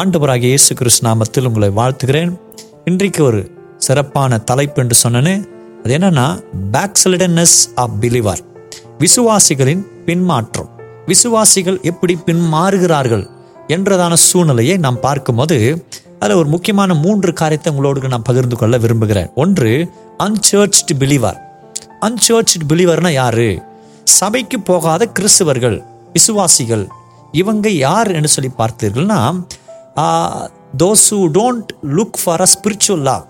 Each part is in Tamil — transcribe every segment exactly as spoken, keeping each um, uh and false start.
ஆண்டவராகிய இயேசு கிறிஸ்து நாமத்தில் உங்களை வாழ்த்துகிறேன். இன்றைக்கு ஒரு சிறப்பான தலைப்பு என்று சொன்னேன்னு, அது என்னன்னா பேக்ஸ்லைடர்னஸ் ஆஃப் பிலீவர், விசுவாசிகளின் பின்மாற்றம், விசுவாசிகள் எப்படி பின்மாறுகிறார்கள் என்றதான சூழ்நிலையை நாம் பார்க்கும்போது அதில் ஒரு முக்கியமான மூன்று காரியத்தை உங்களோடு நான் பகிர்ந்து கொள்ள விரும்புகிறேன். ஒன்று, அன்சர்ச்ட் பிலீவர். அன்சர்ச்ட் பிலீவர்னா யாரு? சபைக்கு போகாத கிறிஸ்துவர்கள், விசுவாசிகள். இவங்க யார் என்று சொல்லி பார்த்தீர்கள்னா, those who don't look for a spiritual love,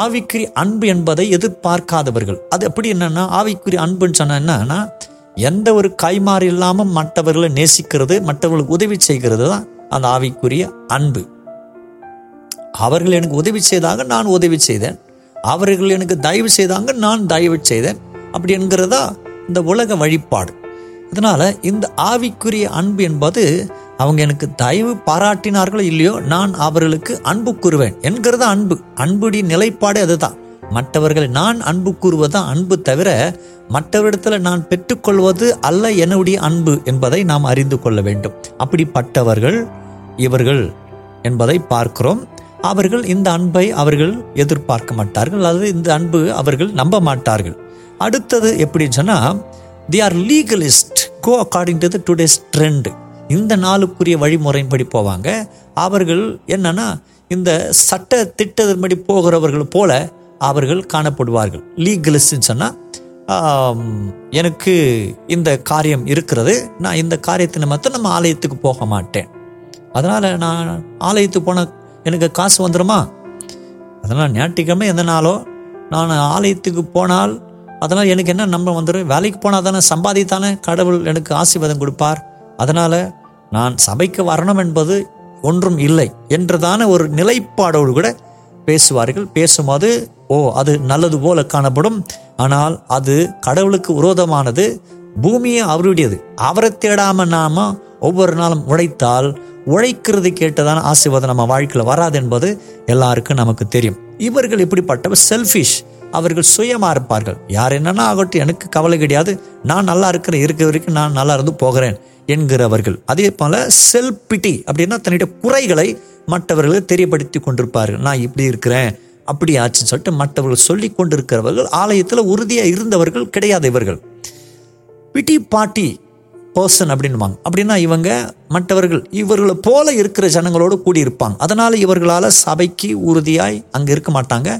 ஆவிக்குரிய அன்பு என்பதை எதிர்பார்க்காதவர்கள். அது எப்படி என்னன்னா, ஆவிக்குரிய அன்புன்னு சொன்னா என்னன்னா, எந்த ஒரு கைமாறு இல்லாமல் மற்றவர்களை நேசிக்கிறது, மற்றவர்களுக்கு உதவி செய்கிறது தான் அந்த ஆவிக்குரிய அன்பு. அவர்கள் எனக்கு உதவி செய்தாங்க, நான் உதவி செய்தேன். அவர்கள் எனக்கு தயவு செய்தாங்க, நான் தயவு செய்தேன். அப்படி என்கிறதா இந்த உலக வழிபாடு. அதனால் இந்த ஆவிக்குரிய அன்பு என்பது, அவங்க எனக்கு தயவு பாராட்டினார்களோ இல்லையோ, நான் அவர்களுக்கு அன்பு கூறுவேன் என்கிறதா அன்பு. அன்புடைய நிலைப்பாடு அதுதான். மற்றவர்களை நான் அன்பு கூறுவதுதான் அன்பு, தவிர மற்றவரிடத்தில் நான் பெற்றுக்கொள்வது அல்ல என்னுடைய அன்பு என்பதை நாம் அறிந்து கொள்ள வேண்டும். அப்படிப்பட்டவர்கள் இவர்கள் என்பதை பார்க்கிறோம். அவர்கள் இந்த அன்பை அவர்கள் எதிர்பார்க்க மாட்டார்கள், அல்லது இந்த அன்பு அவர்கள் நம்ப மாட்டார்கள். அடுத்தது எப்படின்னு சொன்னால், they are legalist, go according to the today's trend. இந்த நாளுக்குரிய வழிமுறையின்படி போவாங்க. அவர்கள் என்னன்னா, இந்த சட்ட திட்டத்தின்படி போகிறவர்கள் போல அவர்கள் காணப்படுவார்கள். லீகலிஸ்ட்னு சொன்னால், எனக்கு இந்த காரியம் இருக்கிறது, நான் இந்த காரியத்தின் மொத்தம் நம்ம ஆலயத்துக்கு போக மாட்டேன், அதனால் நான் ஆலயத்துக்கு போன எனக்கு காசு வந்துடுமா, அதனால் ஞாயிற்றுக்கிழமை எந்த நாளோ நான் ஆலயத்துக்கு போனால் அதனால் எனக்கு என்ன நம்ம வந்துடும், வேலைக்கு போனால் தானே சம்பாதித்தானே கடவுள் எனக்கு ஆசீர்வாதம் கொடுப்பார், அதனால் நான் சபைக்கு வரணும் என்பது ஒன்றும் இல்லை என்றதான ஒரு நிலைப்பாடோடு கூட பேசுவார்கள். பேசும்போது ஓ அது நல்லது போல காணப்படும், ஆனால் அது கடவுளுக்கு விரோதமானது, பூமியை அவருடையது, அவரை தேடாமல் நாம் ஒவ்வொரு நாளும் உழைத்தால் உழைக்கிறது கேட்டதான ஆசீர்வாதம் நம்ம வாழ்க்கையில் வராது என்பது எல்லாருக்கும் நமக்கு தெரியும். இவர்கள் இப்படிப்பட்ட செல்ஃபிஷ், அவர்கள் சுயமாக இருப்பார்கள். யார் என்னன்னா ஆகட்டும், எனக்கு கவலை கிடையாது, நான் நல்லா இருக்கிற இருக்கிற வரைக்கும் நான் நல்லா இருந்து போகிறேன் என்கிறவர்கள். அதே போல் செல்ஃப் பிட்டி அப்படின்னா, தன்னுடைய குறைகளை மற்றவர்களை தெரியப்படுத்தி கொண்டிருப்பார்கள். நான் இப்படி இருக்கிறேன், அப்படி ஆச்சுன்னு சொல்லிட்டு மற்றவர்கள் சொல்லி கொண்டிருக்கிறவர்கள். ஆலயத்தில் உறுதியாக இருந்தவர்கள் கிடையாது இவர்கள். பிட்டி பார்ட்டி பர்சன் அப்படின்வாங்க. அப்படின்னா இவங்க மற்றவர்கள் இவர்களை போல இருக்கிற ஜனங்களோடு கூடியிருப்பாங்க. அதனால் இவர்களால் சபைக்கு உறுதியாய் அங்கே இருக்க மாட்டாங்க.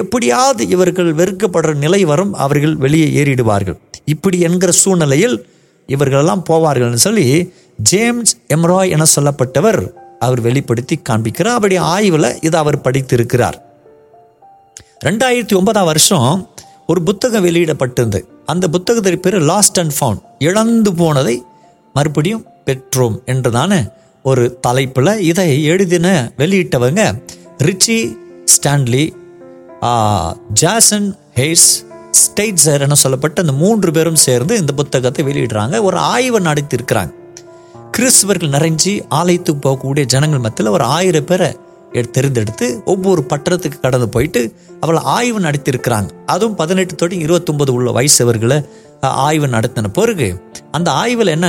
எப்படியாவது இவர்கள் வெறுக்கப்படுற நிலை வரும், அவர்கள் வெளியே ஏறிடுவார்கள். இப்படி என்கிற சூழ்நிலையில் இவர்களெல்லாம் போவார்கள்னு சொல்லி ஜேம்ஸ் எம். ராய் என சொல்லப்பட்டவர் அவர் வெளிப்படுத்தி காண்பிக்கிறார். அவருடைய ஆய்வில் இதை அவர் படித்திருக்கிறார். ரெண்டாயிரத்தி ஒன்பதாம் வருஷம் ஒரு புத்தகம் வெளியிடப்பட்டிருந்து. அந்த புத்தகத்தின் பேர் லாஸ்ட் அண்ட் ஃபவுண்ட், இழந்து போனதை மறுபடியும் பெற்றோம் என்றதான ஒரு தலைப்பில் இதை எழுதின வெளியிட்டவங்க ரிச்சி ஸ்டான்லி, ஜாசன் ஹேஸ், ஸ்டேட்ஸர் என சொல்லப்பட்ட அந்த மூன்று பேரும் சேர்ந்து இந்த புத்தகத்தை வெளியிடுறாங்க. ஒரு ஆய்வை நடத்தியிருக்கிறாங்க. கிறிஸ்துவர்கள் நிறைஞ்சி ஆலயத்துக்கு போகக்கூடிய ஜனங்கள் மத்தியில் ஒரு ஆயிரம் பேரை தேர்ந்தெடுத்து ஒவ்வொரு பட்டணத்துக்கு கடந்து போயிட்டு அவளை ஆய்வு நடத்தியிருக்கிறாங்க. அதுவும் பதினெட்டு தொட்டி இருபத்தொன்பது உள்ள வயசுவர்களை ஆய்வு நடத்தின பிறகு அந்த ஆய்வில் என்ன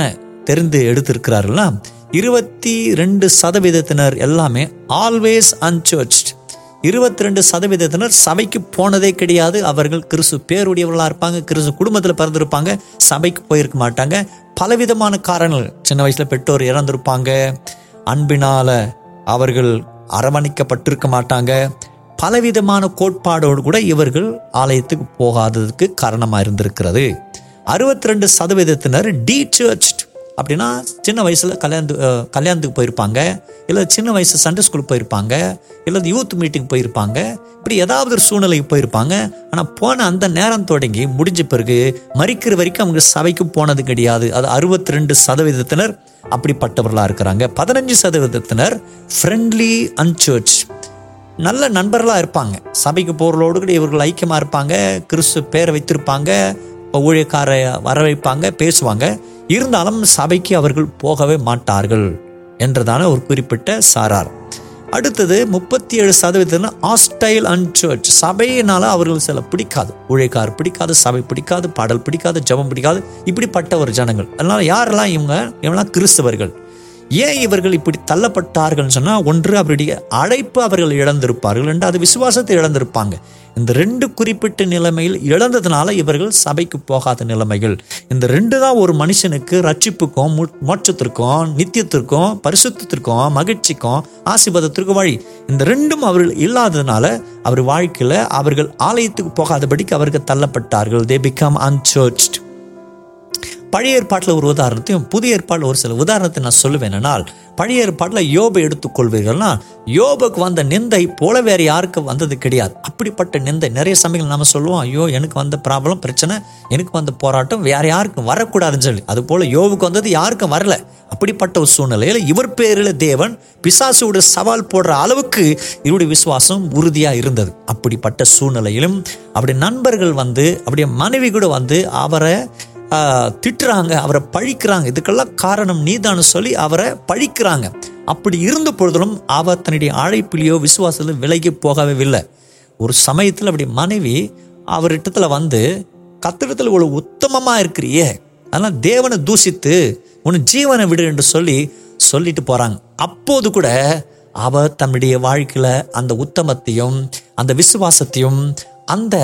தெரிந்து எடுத்திருக்கிறார்கள்னா, இருபத்தி ரெண்டு சதவீதத்தினர் எல்லாமே ஆல்வேஸ் அன்சர்ச்ட், இருபத்தி ரெண்டு சதவீதத்தினர் சபைக்கு போனதே கிடையாது. அவர்கள் கிறிஸ்து பேருடையவர்களாக இருப்பாங்க, கிறிஸ்து குடும்பத்தில் பிறந்திருப்பாங்க, சபைக்கு போயிருக்க மாட்டாங்க. பலவிதமான காரணங்கள், சின்ன வயசில் பெற்றோர் இறந்திருப்பாங்க, அன்பினால் அவர்கள் அரவணைக்கப்பட்டிருக்க மாட்டாங்க, பலவிதமான கோட்பாடோடு கூட இவர்கள் ஆலயத்துக்கு போகாததுக்கு காரணமாக இருந்திருக்கிறது. அறுபத்தி ரெண்டு சதவீதத்தினர் டி சர்ச்ட், அப்படின்னா சின்ன வயசில் கல்யாணத்து கல்யாணத்துக்கு போயிருப்பாங்க, இல்லை சின்ன வயசு சண்டே ஸ்கூலுக்கு போயிருப்பாங்க, இல்லை யூத் மீட்டிங் போயிருப்பாங்க, இப்படி ஏதாவது ஒரு சூழ்நிலைக்கு போயிருப்பாங்க. ஆனால் போன அந்த நேரம் தொடங்கி முடிஞ்ச பிறகு மறிக்கிற வரைக்கும் அவங்க சபைக்கு போனது கிடையாது. அது அறுபத்தி ரெண்டு சதவீதத்தினர் அப்படிப்பட்டவர்களாக இருக்கிறாங்க. பதினஞ்சு சதவீதத்தினர் ஃப்ரெண்ட்லி அன்சர்ச், நல்ல நண்பர்களாக இருப்பாங்க, சபைக்கு போகிறோடு கூட இவர்கள் ஐக்கியமாக இருப்பாங்க, கிறிஸ்து பேரை வைத்திருப்பாங்க, ஊழியக்காரை வரவைப்பாங்க, பேசுவாங்க, இருந்தாலும் சபைக்கு அவர்கள் போகவே மாட்டார்கள் என்றதான ஒரு குறிப்பிட்ட சாரார். அடுத்தது முப்பத்தி ஏழு சதவீதத்தினர் ஹாஸ்டைல் அன்சர்ச், சபையினால் அவர்கள் சில பிடிக்காது, ஊழியக்கார் பிடிக்காது, சபை பிடிக்காது, பாடல் பிடிக்காது, ஜபம் பிடிக்காது, இப்படிப்பட்ட ஒரு ஜனங்கள். அதனால் யாரெல்லாம் இவங்க இவங்களாம் கிறிஸ்தவர்கள், ஏன் இவர்கள் இப்படி தள்ளப்பட்டார்கள் சொன்னால், ஒன்று அவருடைய அழைப்பு அவர்கள் இழந்திருப்பார்கள், ரெண்டு அது விசுவாசத்தை இழந்திருப்பாங்க. இந்த ரெண்டு குறிப்பிட்ட நிலைமையில் இழந்ததுனால இவர்கள் சபைக்கு போகாத நிலைமைகள். இந்த ரெண்டு தான் ஒரு மனுஷனுக்கு ரட்சிப்புக்கும் மோட்சத்திற்கும் நித்தியத்திற்கும் பரிசுத்திற்கும் மகிழ்ச்சிக்கும் ஆசீர்வாதத்திற்கும் வழி. இந்த ரெண்டும் அவர்கள் இல்லாததுனால அவர் வாழ்க்கையில் அவர்கள் ஆலயத்துக்கு போகாதபடிக்கு அவர்கள் தள்ளப்பட்டார்கள். They become unchurched. பழைய ஏற்பாட்டில் ஒரு உதாரணத்தையும் புதிய ஏற்பாட்டில் ஒரு சில உதாரணத்தை நான் சொல்லுவேனால், பழைய ஏற்பாட்டில் யோபை எடுத்துக்கொள்வீர்கள்னா யோபுக்கு வந்த நிந்தை போல வேறு யாருக்கு வந்தது கிடையாது. அப்படிப்பட்ட நிந்தை நிறைய சமயங்கள் நாம் சொல்லுவோம், ஐயோ எனக்கு வந்த ப்ராப்ளம் பிரச்சனை எனக்கு வந்த போராட்டம் வேறு யாருக்கும் வரக்கூடாதுன்னு சொல்லி. அதுபோல் யோபுக்கு வந்தது யாருக்கும் வரல. அப்படிப்பட்ட ஒரு சூழ்நிலையில் இவர் பேரில் தேவன் பிசாசுடைய சவால் போடுற அளவுக்கு இவருடைய விசுவாசம் உறுதியாக இருந்தது. அப்படிப்பட்ட சூழ்நிலையிலும் அவருடைய நண்பர்கள் வந்து அவருடைய மனைவி கூட வந்து அவரை திட்டுறாங்க, அவரை பழிக்கிறாங்க, இதுக்கெல்லாம் காரணம் நீதான்னு சொல்லி அவரை பழிக்கிறாங்க. அப்படி இருந்த பொழுதிலும் அவர் தன்னுடைய அழைப்பிலேயோ விசுவாசத்திலோ விலகி போகவே இல்லை. ஒரு சமயத்தில் அப்படி மனைவி அவரிடத்துல வந்து, கத்திரத்தில் இவ்வளோ உத்தமமாக இருக்கிறியே அதனால் தேவனை தூஷித்து உன் ஜீவனை விடு என்று சொல்லி சொல்லிட்டு போகிறாங்க. அப்போது கூட அவர் தன்னுடைய வாழ்க்கையில் அந்த உத்தமத்தையும் அந்த விசுவாசத்தையும் அந்த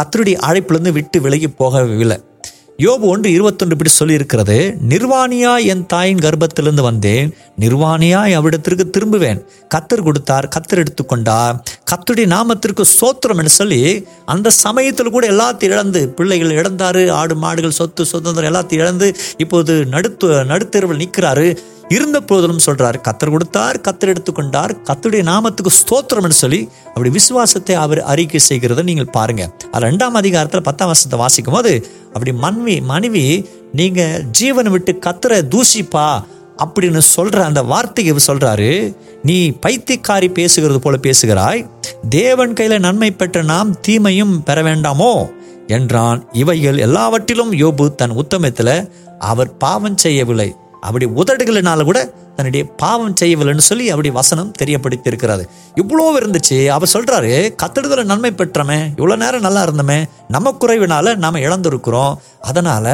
கத்தருடைய அழைப்பிலிருந்து விட்டு விலகி போகவே இல்லை. யோபு ஒன்று இருபத்தொன்று இப்படி சொல்லியிருக்கிறது, நிர்வாணியாய் என் தாயின் கர்ப்பத்திலிருந்து வந்தேன், நிர்வாணியாய் அவரிடத்திற்கு திரும்புவேன், கத்தர் கொடுத்தார் கத்தர் எடுத்துக்கொண்டார், கத்தருடைய நாமத்திற்கு சோத்திரம் என்று சொல்லி அந்த சமயத்தில் கூட எல்லாத்தையும் இழந்து, பிள்ளைகள் இழந்தாரு, ஆடு மாடுகள் சொத்து சுதந்திரம் எல்லாத்தையும் இழந்து இப்போது நடுத்து நடுத்தெருவில் நிற்கிறாரு. இருந்த போதிலும் சொல்றார், கத்தர் கொடுத்தார் கத்தர் எடுத்துக்கொண்டார், கத்தருடைய நாமத்துக்கு ஸ்தோத்திரம்னு சொல்லி அப்படி விசுவாசத்தை அவர் அறிக்கை செய்கிறத நீங்கள் பாருங்க. அது ரெண்டாம் அதிகாரத்தில் பத்தாம் வருஷத்தை வாசிக்கும் போது அப்படி மனைவி மனைவி நீங்க ஜீவனை விட்டு கத்தரை தூஷிப்பா அப்படின்னு சொல்ற அந்த வார்த்தைக்கு இவர் சொல்றாரு, நீ பைத்தியக்காரி பேசுகிறது போல பேசுகிறாய், தேவன் கையில நன்மை பெற்ற நாம் தீமையும் பெற வேண்டாமோ என்றான். இவைகள் எல்லாவற்றிலும் யோபு தன் உத்தமத்தில் அவர் பாவம் செய்யவில்லை, அப்படி உதடுகளினால கூட தன்னுடைய பாவம் செய்யவில்லைன்னு சொல்லி அப்படி வசனம் தெரியப்படுத்தி இருக்கிறாரு. இவ்வளோ இருந்துச்சு அவர் சொல்றாரு, கத்திரத்துல நன்மை பெற்றமே, இவ்வளோ நேரம் நல்லா இருந்தமே, நம்ம குறைவினால நாம் இழந்திருக்கிறோம், அதனால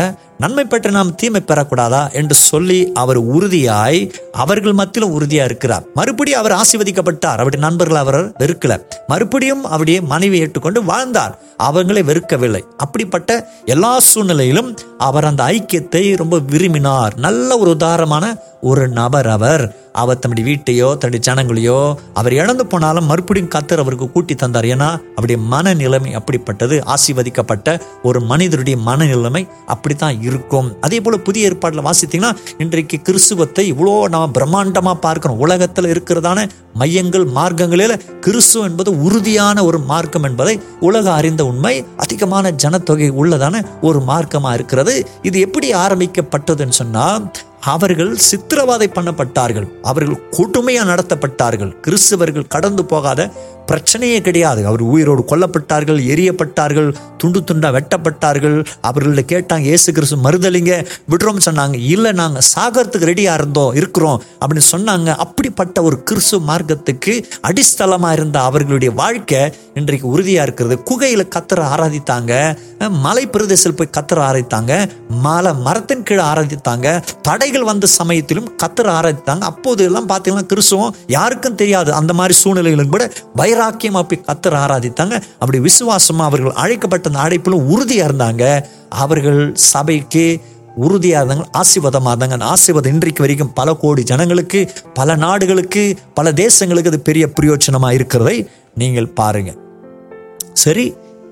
நன்மை பெற்ற நாம் தீமை பெறக்கூடாதா என்று சொல்லி அவர் உறுதியாய் அவர்கள் மத்தியிலும் உறுதியா இருக்கிறார். மறுபடியும் அவர் ஆசீர்வதிக்கப்பட்டார், அவருடைய நண்பர்கள் அவர் வெறுக்கல, மறுபடியும் அவருடைய மனைவி ஏற்றுக்கொண்டு வாழ்ந்தார், அவர்களை வெறுக்கவில்லை. அப்படிப்பட்ட எல்லா சூழ்நிலையிலும் அவர் அந்த ஐக்கியத்தை ரொம்ப விரும்பினார். நல்ல ஒரு உதாரணமான ஒரு நபர் அவர். அவர் தன்னுடைய வீட்டையோ தன்னுடைய ஜனங்களையோ அவர் இழந்து போனாலும் மறுபடியும் கத்தர் அவருக்கு கூட்டி தந்தார். ஏன்னா அவருடைய மனநிலைமை அப்படிப்பட்டது. ஆசீர்வதிக்கப்பட்ட ஒரு மனிதருடைய மனநிலைமை அப்படித்தான் இருக்கும். அதே போல புதிய ஏற்பாட்டில் வாசித்தீங்கன்னா இன்றைக்கு கிறிஸ்துவத்தை இவ்வளோ நாம் பிரம்மாண்டமா பார்க்கணும். உலகத்தில் இருக்கிறதான மையங்கள் மார்க்கங்களில் கிறிஸ்துவம் என்பது உறுதியான ஒரு மார்க்கம் என்பதை உலக அறிந்த உண்மை. அதிகமான ஜனத்தொகை உள்ளதான ஒரு மார்க்கமா இருக்கிறது. இது எப்படி ஆரம்பிக்கப்பட்டதுன்னு சொன்னா, அவர்கள் சித்திரவதை பண்ணப்பட்டார்கள், அவர்கள் கொடுமையாக நடத்தப்பட்டார்கள், கிறிஸ்தவர்கள் கடந்து போகாத பிரச்சனையே கிடையாது. அவர் உயிரோடு கொல்லப்பட்டார்கள், எரியப்பட்டார்கள், துண்டு துண்டா வெட்டப்பட்டார்கள். அவர்கள கேட்டாங்க, ஏசு கிறிஸ்து மறுதலிங்க விடுறோம் சொன்னாங்க, இல்லை நாங்கள் சாகரத்துக்கு ரெடியாக இருந்தோம் இருக்கிறோம் அப்படின்னு சொன்னாங்க. அப்படிப்பட்ட ஒரு கிறிஸ்து மார்க்கத்துக்கு அடிஸ்தலமாக இருந்த அவர்களுடைய வாழ்க்கை இன்றைக்கு உறுதியாக இருக்கிறது. குகையில் கத்தரை ஆராதித்தாங்க, மலை பிரதேசத்தில் போய் கத்தரை ஆராதித்தாங்க, மலை மரத்தின் கீழே ஆராதித்தாங்க, தடைகள் வந்த சமயத்திலும் கத்தரை ஆராதித்தாங்க. அப்போது எல்லாம் பார்த்தீங்கன்னா கிறிஸ்துவம் யாருக்கும் தெரியாது. அந்த மாதிரி சூழ்நிலைகளும் கூட வைராக்கியமா போய் கத்தரை ஆராதித்தாங்க. அப்படி விசுவாசமா அவர்கள் அழைக்கப்பட்ட அந்த அழைப்பிலும் உறுதியா இருந்தாங்க. அவர்கள் சபைக்கு உறுதியாக இருந்தாங்க, ஆசீர்வாதமாக இருந்தாங்க. அந்த ஆசீர்வாதம் இன்றைக்கு வரைக்கும் பல கோடி ஜனங்களுக்கு, பல நாடுகளுக்கு, பல தேசங்களுக்கு அது பெரிய பிரயோஜனமா இருக்கிறதை நீங்கள் பாருங்க. சரி,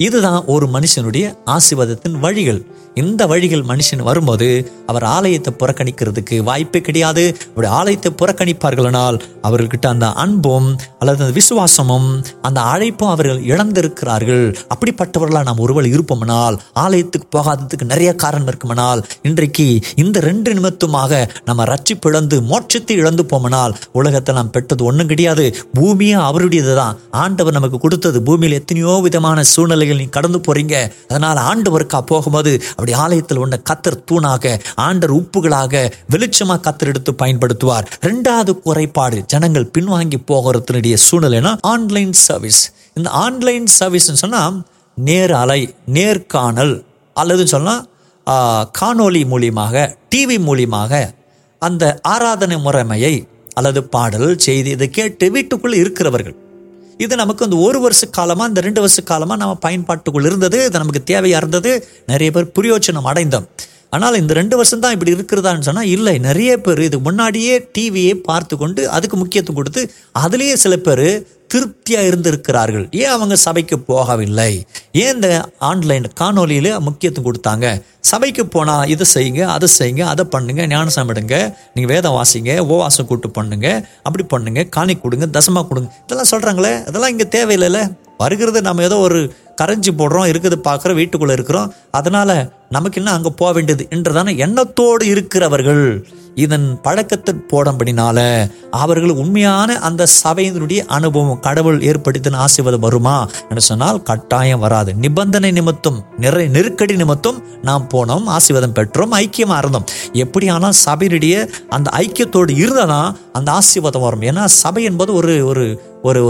இதுதான் ஒரு மனுஷனுடைய ஆசீர்வாதத்தின் வழிகள். இந்த வழிகள் மனுஷன் வரும்போது அவர் ஆலயத்தை புறக்கணிக்கிறதுக்கு வாய்ப்பே கிடையாது. அவருடைய ஆலயத்தை புறக்கணிப்பார்களானால் அவர்கிட்ட அந்த அன்பும் அல்லது அந்த விசுவாசமும் அந்த அழைப்பும் அவர்கள் இழந்திருக்கிறார்கள். அப்படிப்பட்டவர்களாக நாம் ஒருவர் இருப்போம்னால், ஆலயத்துக்கு போகாததுக்கு நிறைய காரணம் இருக்குமானால், இன்றைக்கு இந்த ரெண்டு நிமித்தமாக நம்ம ரட்சிப்பு இழந்து மோட்சத்தை இழந்து போமனால், உலகத்தை நாம் பெற்றது ஒன்றும் கிடையாது, பூமியும் அவருடையது தான், ஆண்டவர் நமக்கு கொடுத்தது. பூமியில் எத்தனையோ விதமான சூழ்நிலைகள் நீ கடந்து போறீங்க, அதனால் ஆண்டவருக்கா போகும்போது அப்படி ஆலயத்தில் உள்ள கத்தர் தூணாக, ஆண்டர் உப்புகளாக, வெளிச்சமாக கத்தர் எடுத்து பயன்படுத்துவார். ரெண்டாவது குறைபாடு, ஜனங்கள் பின்வாங்கி போகிறதுடைய சூழ்நிலைனா ஆன்லைன் சர்வீஸ். இந்த ஆன்லைன் சர்வீஸ் சொன்னால் நேர் அலை, நேர்காணல் அல்லது சொன்னால் காணொலி மூலியமாக, டிவி மூலியமாக, அந்த ஆராதனை முறைமையை அல்லது பாடல் செய்தி இதை கேட்டு வீட்டுக்குள் இருக்கிறவர்கள், இது நமக்கு அந்த ஒரு வருஷ காலமாக இந்த ரெண்டு வருஷ காலமாக நம்ம பயன்பாட்டுக்குள் இருந்தது, இது நமக்கு தேவையாக இருந்தது, நிறைய பேர் பிரயோஜனம் அடைந்தோம். ஆனால் இந்த ரெண்டு வருஷம் தான் இப்படி இருக்கிறதான்னு சொன்னால் இல்லை, நிறைய பேர் இதுக்கு முன்னாடியே டிவியை பார்த்து கொண்டு அதுக்கு முக்கியத்துவம் கொடுத்து அதுலேயே சில பேர் திருப்தியாக இருந்திருக்கிறார்கள். ஏன் அவங்க சபைக்கு போகவில்லை? ஏன் இந்த ஆன்லைன் காணொலியில் முக்கியத்துவம் கொடுத்தாங்க? சபைக்கு போனால் இதை செய்யுங்க, அதை செய்யுங்க, அதை பண்ணுங்கள், ஞானசாமி எடுங்க, நீங்கள் வேதம் வாசிங்க, ஓவாசம் கூட்டு பண்ணுங்க, அப்படி பண்ணுங்க, காணி கொடுங்க, தசமா கொடுங்க, இதெல்லாம் சொல்கிறாங்களே, இதெல்லாம் இங்கே தேவையில்லைல்ல. வருகிறது நம்ம ஏதோ ஒரு கரைஞ்சி போடுறோம், இருக்குது பார்க்குறோம், வீட்டுக்குள்ளே இருக்கிறோம், அதனால் நமக்கு என்ன அங்கே போக வேண்டியது என்றதான எண்ணத்தோடு இருக்கிறவர்கள் இதன் பழக்கத்தின் போடும்படினால அவர்கள் உண்மையான அந்த சபையினுடைய அனுபவம் கடவுள் ஏற்படுத்தின ஆசீர்வாதம் வருமா என்று சொன்னால் கட்டாயம் வராது. நிபந்தனை நிமித்தம், நிறை நெருக்கடி நிமித்தம் நாம் போனோம், ஆசீர்வாதம் பெற்றோம், ஐக்கியமாக இருந்தோம். எப்படியானால் சபையினுடைய அந்த ஐக்கியத்தோடு இருந்தால்தான் அந்த ஆசீர்வாதம் வரும். ஏன்னா சபை என்பது ஒரு ஒரு ஒரு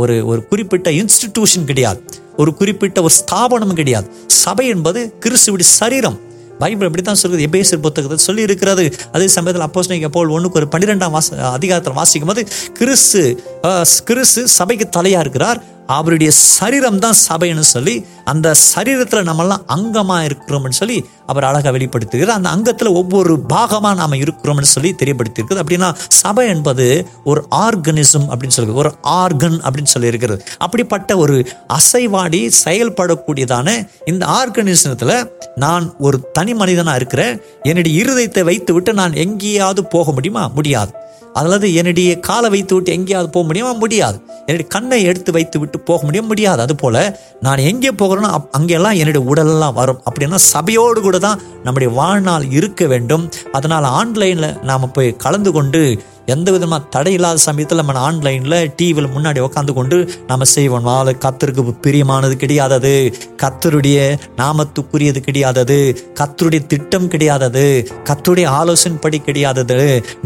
ஒரு ஒரு குறிப்பிட்ட இன்ஸ்டிடியூஷன் கிடையாது, ஒரு குறிப்பிட்ட ஒரு ஸ்தாபனம் கிடையாது. சபை என்பது கிறிஸ்துவின் சரீரம். பைபிள் அப்படித்தான் சொல்கிறது, எபேசியர் புத்தகத்தில் சொல்லி இருக்கிறது. அதே சமயத்தில் அப்போஸ்தலன் பவுல் ஒன்றுக்கு ஒரு பன்னிரெண்டாம் வாச அதிகாரத்தில் வாசிக்கும் போது கிறிஸ்து கிறிஸ்து சபைக்கு தலையாக இருக்கிறார், அவருடைய சரீரம் தான் சபைன்னு சொல்லி அந்த சரீரத்தில் நம்மெல்லாம் அங்கமாக இருக்கிறோம்னு சொல்லி அவர் அழகாக வெளிப்படுத்துகிறார். அந்த அங்கத்தில் ஒவ்வொரு பாகமாக நாம் இருக்கிறோம்னு சொல்லி தெரியப்படுத்தியிருக்கிறது. அப்படின்னா சபை என்பது ஒரு ஆர்கனிசம் அப்படின்னு சொல்லி, ஒரு ஆர்கன் அப்படின்னு சொல்லி இருக்கிறது. அப்படிப்பட்ட ஒரு அசைவாடி செயல்படக்கூடியதான இந்த ஆர்கனிசத்தில் நான் ஒரு தனி மனிதனாக இருக்கிறேன். என்னுடைய இருதயத்தை வைத்து விட்டு நான் எங்கேயாவது போக முடியுமா? முடியாது. அல்லது என்னுடைய காலை வைத்து விட்டு எங்கேயாவது போக முடியுமா? முடியாது. என்னுடைய கண்ணை எடுத்து வைத்து விட்டு போக முடியும்? முடியாது. அதுபோல் நான் எங்கே போகிறேனோ அப் அங்கெல்லாம் என்னுடைய உடலெல்லாம் வரும். அப்படின்னா சபையோடு கூட தான் நம்முடைய வாழ்நாள் இருக்க வேண்டும். அதனால் ஆன்லைனில் நாம் போய் கலந்து கொண்டு எந்த விதமாக தடையில்லாத சமயத்தில் நம்ம ஆன்லைனில் டிவியில் முன்னாடி உட்காந்து கொண்டு நம்ம செய்வோம். நாலு கத்தருக்கு பிரியமானது கிடையாதது, கத்தருடைய நாமத்துக்குரியது கிடையாதது, கத்தருடைய திட்டம் கிடையாதது, கத்தருடைய ஆலோசனைப்படி கிடையாதது.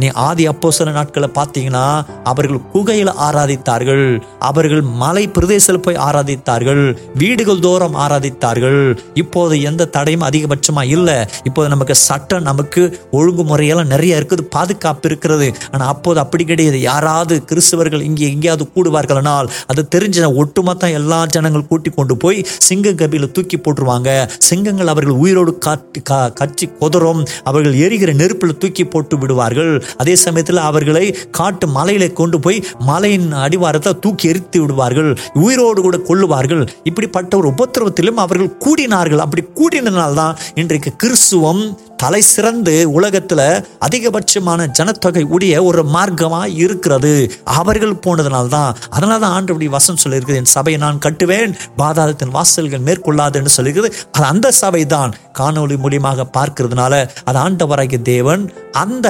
நீ ஆதி அப்போஸ்தலர் நாட்களை பார்த்தீங்கன்னா அவர்கள் குகையில் ஆராதித்தார்கள், அவர்கள் மலை பிரதேசத்தில் போய் ஆராதித்தார்கள், வீடுகள் தோறும் ஆராதித்தார்கள். இப்போது எந்த தடையும் அதிகபட்சமாக இல்லை. இப்போது நமக்கு சட்டம், நமக்கு ஒழுங்குமுறையெல்லாம் நிறைய இருக்குது, பாதுகாப்பு இருக்கிறது. ஆனால் அப்போது அப்படி கிடையாது. யாராவது கிறிஸ்தவர்கள் இங்கே எங்கேயாவது கூடுவார்களானால் அது தெரிஞ்ச ஒட்டுமொத்த எல்லா ஜனங்கள் கூட்டி கொண்டு போய் சிங்க கபியில் தூக்கி போட்டுருவாங்க. சிங்கங்கள் அவர்கள் உயிரோடு காட்டி கா கட்சி கொதறும், அவர்கள் எரிகிற நெருப்பில் தூக்கி போட்டு விடுவார்கள். அதே சமயத்தில் அவர்களை காட்டு மலையில கொண்டு போய் மலையின் அடிவாரத்தை தூக்கி எரித்து விடுவார்கள், உயிரோடு கூட கொள்ளுவார்கள். இப்படிப்பட்ட ஒரு உபத்திரவத்திலும் அவர்கள் கூடினார்கள். அப்படி கூடினால்தான் இன்றைக்கு கிறிஸ்துவம் தலை சிறந்து உலகத்தில் அதிகபட்சமான ஜனத்தொகை உடைய ஒரு மார்க்கமாக இருக்கிறது. அவர்கள் போனதுனால்தான். அதனால தான் ஆண்டவருடைய வசனம் சொல்லியிருக்கிறது, என் சபையை நான் கட்டுவேன், பாதாளத்தின் வாசல்கள் மேற்கொள்ளாது என்று சொல்லியிருக்கிறது. அது அந்த சபை தான் காணொலி மூலியமாக பார்க்கிறதுனால அது ஆண்டவராகிய தேவன் அந்த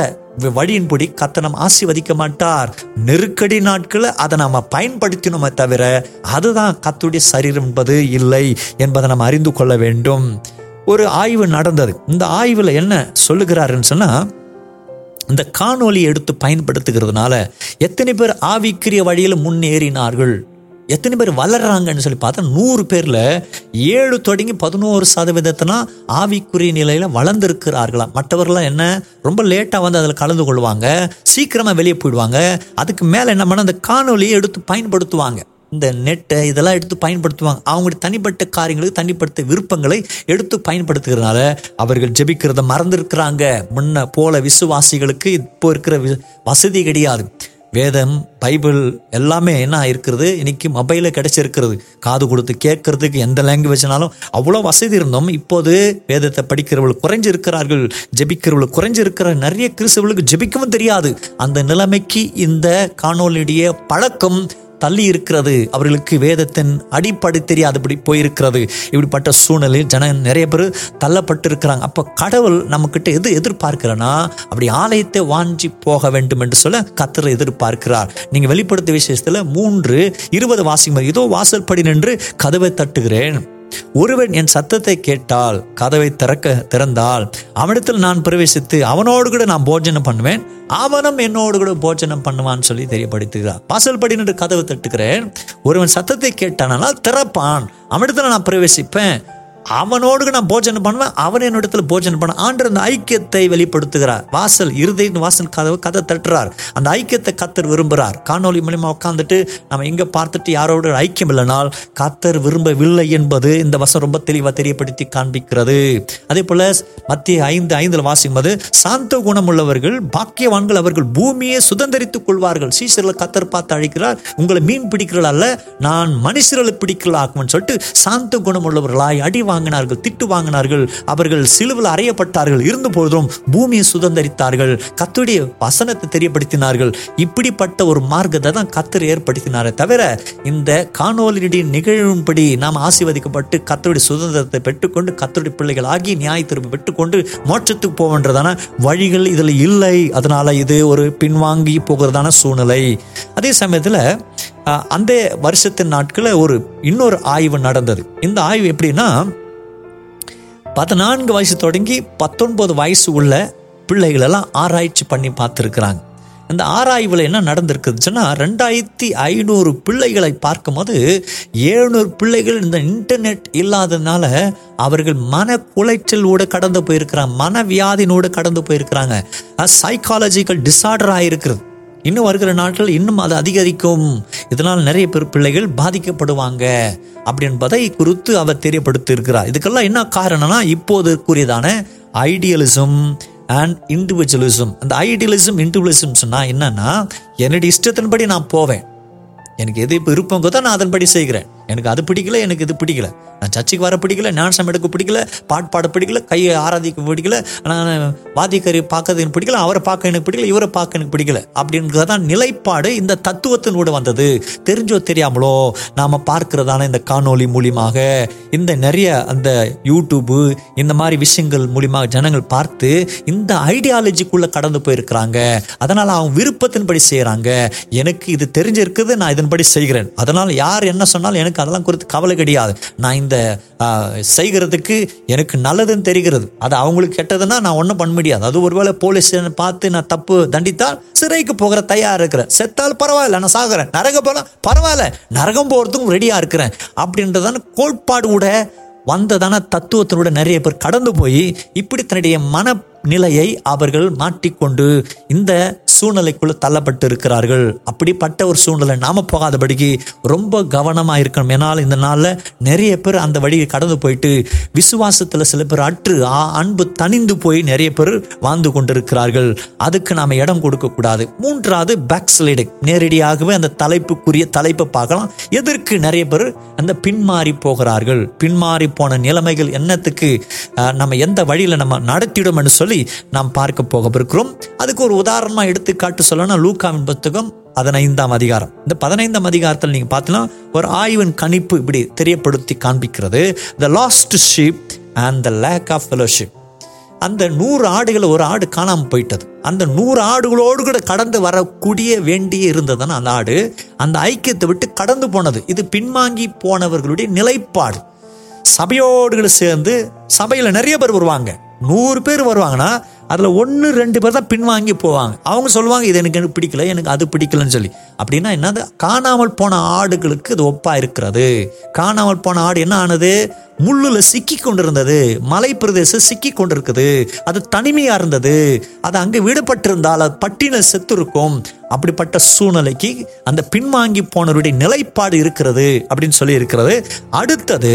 வழியின்படி கத்தனம் ஆசீர்வதிக்க மாட்டார். நெருக்கடி நாட்களை அதை நாம் பயன்படுத்தினோமே தவிர அதுதான் கத்துடைய சரீரம் என்பது இல்லை என்பதை நாம் அறிந்து கொள்ள வேண்டும். ஒரு ஆய்வு நடந்தது. இந்த ஆய்வில் என்ன சொல்லுகிறாருன்னு சொன்னால், இந்த காணொலி எடுத்து பயன்படுத்துகிறதுனால எத்தனை பேர் ஆவிக்குரிய வழியில் முன்னேறினார்கள், எத்தனை பேர் வளர்றாங்கன்னு சொல்லி பார்த்தா நூறு பேரில் ஏழு தொடங்கி பதினோரு சதவீதத்தினா ஆவிக்குரிய நிலையில் வளர்ந்துருக்கிறார்களாம். மற்றவர்களாம் என்ன ரொம்ப லேட்டாக வந்து அதில் கலந்து கொள்வாங்க, சீக்கிரமாக வெளியே போயிடுவாங்க. அதுக்கு மேலே என்ன பண்ணால் அந்த காணொலியை எடுத்து பயன்படுத்துவாங்க, இந்த நெட்டை இதெல்லாம் எடுத்து பயன்படுத்துவாங்க. அவங்களுடைய தனிப்பட்ட காரியங்களுக்கு தனிப்பட்ட விருப்பங்களை எடுத்து பயன்படுத்துகிறதுனால அவர்கள் ஜெபிக்கிறத மறந்துருக்கிறாங்க. முன்ன போல விசுவாசிகளுக்கு இப்போ இருக்கிற வசதி கிடையாது. வேதம், பைபிள் எல்லாமே என்ன இருக்கிறது, இன்றைக்கி மொபைலில் கிடச்சிருக்கிறது. காது கொடுத்து கேட்கறதுக்கு எந்த லாங்குவேஜ்னாலும் அவ்வளோ வசதி இருந்தோம். இப்போது வேதத்தை படிக்கிறவர்கள் குறைஞ்சிருக்கிறார்கள், ஜெபிக்கிறவர்கள் குறைஞ்சிருக்கிற நிறைய கிறிஸ்தவர்களுக்கு ஜெபிக்கவும் தெரியாது. அந்த நிலைமைக்கு இந்த காணொலியுடைய பழக்கம் தள்ளி இருக்கிறது. அவர்களுக்கு வேதத்தின் அடிப்படை தெரியாது, இப்படி போயிருக்கிறது. இப்படிப்பட்ட சூழ்நிலையில் ஜன நிறைய பேர் தள்ளப்பட்டிருக்கிறாங்க. அப்போ கடவுள் நம்மக்கிட்ட எது எதிர்பார்க்கிறன்னா, அப்படி ஆலயத்தை வாஞ்சி போக வேண்டும் என்று சொல்ல கர்த்தர் எதிர்பார்க்கிறார். நீங்கள் வெளிப்படுத்த விசேஷத்தில் மூன்று இருபது வாசிக்கும், இதோ வாசல்படி நின்று கதவை தட்டுகிறேன், ஒருவன் என் சத்தத்தை கேட்டால் கதவை திறக்க திறந்தால் அவனிடத்தில் நான் பிரவேசித்து அவனோடு கூட நான் போஜனம் பண்ணுவேன், அவனும் என்னோடு கூட போஜனம் பண்ணுவான்னு சொல்லி தெரியப்படுத்துகிறார். வாசல்படி நின்று கதவை தட்டுகிறேன், ஒருவன் சத்தத்தை கேட்டானால் திறப்பான், அவனிடத்தில் நான் பிரவேசிப்பேன், அவனோடு நான் போஜனை பண்ணுவேன், அவன் என்னிடத்துல போஜனை பண்ண. ஆண்டவர் அந்த ஐக்கியத்தை வெளிப்படுத்துகிறார். வாசல் இருதய வாசல் கதவு கதை தட்டுறார். அந்த ஐக்கியத்தை கத்தர் விரும்புகிறார். காணொலி மூலமா உட்காந்துட்டு நம்ம எங்க பார்த்துட்டு யாரோட ஐக்கியம் இல்லைனால் கத்தர் விரும்பவில்லை என்பது இந்த வசனம் ரொம்ப தெளிவா தெரியப்படுத்தி காண்பிக்கிறது. அதே போல மத்திய ஐந்து ஐந்துல வாசிக்கும் போது சாந்த குணம் உள்ளவர்கள் பாக்கியவான்கள், அவர்கள் பூமியை சுதந்திரித்துக் கொள்வார்கள். சீசர்களை கத்தர் பார்த்து அழைக்கிறார், உங்களை மீன் பிடிக்கிறதா அல்ல, நான் மனுஷர்களை பிடிக்கிறதா ஆக்குவேன்னு சொல்லிட்டு சாந்த குணம் உள்ளவர்களாய் அடி வாங்கினார்கள், திட்டு வாங்கினார்கள், அவர்கள் சிலுவில் அறையப்பட்டார்கள். இருந்த போதும் பூமியை சுதந்தரித்தார்கள். கர்த்தருடைய வசனத்தை தெரியப்படுத்தினார்கள். இப்படிப்பட்ட ஒரு மார்க்கத்தை தான் கர்த்தர் ஏற்படுத்தினாரே தவிர இந்த காணொலியுடைய நிகழும்படி நாம் ஆசீர்வதிக்கப்பட்டு கர்த்தருடைய சுதந்திரத்தை பெற்றுக்கொண்டு கர்த்தருடைய பிள்ளைகள் ஆகி நியாய தீர்ப்பு பெற்றுக்கொண்டு மோட்சத்துக்கு போகின்றதான வழிகள் இதில் இல்லை. அதனால இது ஒரு பின்வாங்கி போகிறதான சூழ்நிலை. அதே சமயத்தில் அந்த வருஷத்தின் நாட்களில் ஒரு இன்னொரு ஆய்வு நடந்தது. இந்த ஆய்வு எப்படின்னா, பதினான்கு வயசு தொடங்கி பத்தொன்பது வயசு உள்ள பிள்ளைகளெல்லாம் ஆராய்ச்சி பண்ணி பார்த்துருக்குறாங்க. இந்த ஆராய்வில் என்ன நடந்திருக்குதுன்னா, ரெண்டாயிரத்தி ஐநூறு பிள்ளைகளை பார்க்கும் போது எழுநூறு பிள்ளைகள் இந்த இன்டர்நெட் இல்லாததுனால அவர்கள் மன குலைச்சல் ஊட கடந்து போயிருக்கிறாங்க, மனவியாதினோடு கடந்து போயிருக்கிறாங்க, சைக்காலஜிக்கல் டிஸார்டர் ஆகிருக்கிறது. இன்னும் வருகிற நாட்கள் இன்னும் அது அதிகரிக்கும். இதனால் நிறைய பேர் பிள்ளைகள் பாதிக்கப்படுவாங்க அப்படின்பதை குறித்து அவர் தெரியப்படுத்தியிருக்கிறார். இதுக்கெல்லாம் என்ன காரணம்னா, இப்போது கூறியதான ஐடியலிசம் அண்ட் இண்டிவிஜுவலிசம். அந்த ஐடியலிசம் இண்டிவிஜுவலிசம் சொன்னால் என்னன்னா, என்னுடைய இஷ்டத்தின்படி நான் போவேன், எனக்கு எது இப்போ இருப்போங்க தான் நான் அதன்படி செய்கிறேன். எனக்கு அது பிடிக்கல, எனக்கு இது பிடிக்கல, நான் சர்ச்சைக்கு வர பிடிக்கல, ஞானசம் எடுக்க பிடிக்கல, பாட் பாட பிடிக்கல, கையை ஆராதிக்க பிடிக்கல, நான் வாதிக்கறி பார்க்கறது எனக்கு பிடிக்கல, அவரை பார்க்க எனக்கு பிடிக்கல, இவரை பார்க்க எனக்கு பிடிக்கல அப்படின்றதான் நிலைப்பாடு இந்த தத்துவத்தினோடு வந்தது. தெரிஞ்சோ தெரியாமலோ நாம் பார்க்கிறதான இந்த காணொலி மூலியமாக, இந்த நிறைய அந்த யூடியூபு இந்த மாதிரி விஷயங்கள் மூலியமாக ஜனங்கள் பார்த்து இந்த ஐடியாலஜிக்குள்ளே கடந்து போயிருக்கிறாங்க. அதனால் அவங்க விருப்பத்தின்படி செய்கிறாங்க. எனக்கு இது தெரிஞ்சிருக்குது, நான் இதன்படி செய்கிறேன். அதனால் யார் என்ன சொன்னாலும் எனக்கு அதெல்லாம் குறித்து கவலை கிடையாது. நான் இந்த செய்கிறதுக்கு எனக்கு நல்லதுன்னு தெரிகிறது, அது அவங்களுக்கு கெட்டதுன்னா நான் ஒன்றும் பண்ண முடியாது. அது ஒருவேளை போலீஸ் பார்த்து நான் தப்பு தண்டித்தால் சிறைக்கு போகிற தயாராக இருக்கிறேன், செத்தால் பரவாயில்ல நான் சாகிறேன், நரகம் போனால் பரவாயில்ல நரகம் போகிறதுக்கும் ரெடியாக இருக்கிறேன் அப்படின்றதான கோட்பாடு கூட வந்ததான தத்துவத்தினோட நிறைய பேர் கடந்து போய் இப்படி தன்னுடைய மனநிலையை அவர்கள் மாட்டிக்கொண்டு இந்த சூழ்நிலைக்குள்ள தள்ளப்பட்டு இருக்கிறார்கள். அப்படிப்பட்ட ஒரு சூழ்நிலை நாம போகாதபடிக்கு ரொம்ப கவனமாக இருக்கணும். ஏன்னால் இந்த நாளில் நிறைய பேர் அந்த வழியை கடந்து போயிட்டு விசுவாசத்தில் சில பேர் அற்று அன்பு தனிந்து போய் நிறைய பேர் வாழ்ந்து கொண்டிருக்கிறார்கள். அதுக்கு நாம் இடம் கொடுக்கக்கூடாது. மூன்றாவது பேக்ஸ்லைடிங். நேரடியாகவே அந்த தலைப்புக்குரிய தலைப்பை பார்க்கலாம். எதற்கு நிறைய பேர் அந்த பின்மாறி போகிறார்கள், பின்மாறி போன நிலைமைகள் என்னத்துக்கு, நம்ம எந்த வழியில் நம்ம நடத்திடும் என்று சொல்லி நாம் பார்க்க போக இருக்கிறோம். அதுக்கு ஒரு உதாரணமாக எடுத்து காட்டு சொல்லணும்னா, லூக்காவின் புத்தகம் பதினைந்தாம் அதிகாரம். இந்த பதினைந்தாம் அதிகாரத்தில் நீங்க பார்த்தீங்கன்னா ஒரு ஆய்வின் கணிப்பு இப்படி தெரியப்படுத்தி காண்பிக்கிறது. The lost sheep and the lack of fellowship. அந்த நூறு ஆடுகளை ஒரு ஆடு காணாமல் போயிட்டது. அந்த நூறு ஆடுகளோடு கூட கடந்து வரக்கூடிய வேண்டிய இருந்ததுன்னா அந்த ஆடு அந்த ஐக்கியத்தை விட்டு கடந்து போனது. இது பின்வாங்கி போனவர்களுடைய நிலைப்பாடு. சபையோடுகளை சேர்ந்து சபையில் நிறைய பேர் வருவாங்க, நூறு பேர் வருவாங்கன்னா அதில் ஒன்று ரெண்டு பேர் தான் பின்வாங்கி போவாங்க. அவங்க சொல்லுவாங்க, இது எனக்கு எனக்கு பிடிக்கல, எனக்கு அது பிடிக்கலன்னு சொல்லி. அப்படின்னா என்னது, காணாமல் போன ஆடுகளுக்கு இது ஒப்பாக இருக்கிறது. காணாமல் போன ஆடு என்ன ஆனது, முள்ளில் சிக்கி கொண்டிருந்தது, மலை பிரதேசம் சிக்கி கொண்டிருக்குது, அது தனிமையாக இருந்தது, அது அங்கே விடப்பட்டிருந்தால் அது பட்டின செத்து இருக்கும். அப்படிப்பட்ட சூழ்நிலைக்கு அந்த பின்வாங்கி போனவருடைய நிலைப்பாடு இருக்கிறது அப்படின்னு சொல்லி இருக்கிறது. அடுத்தது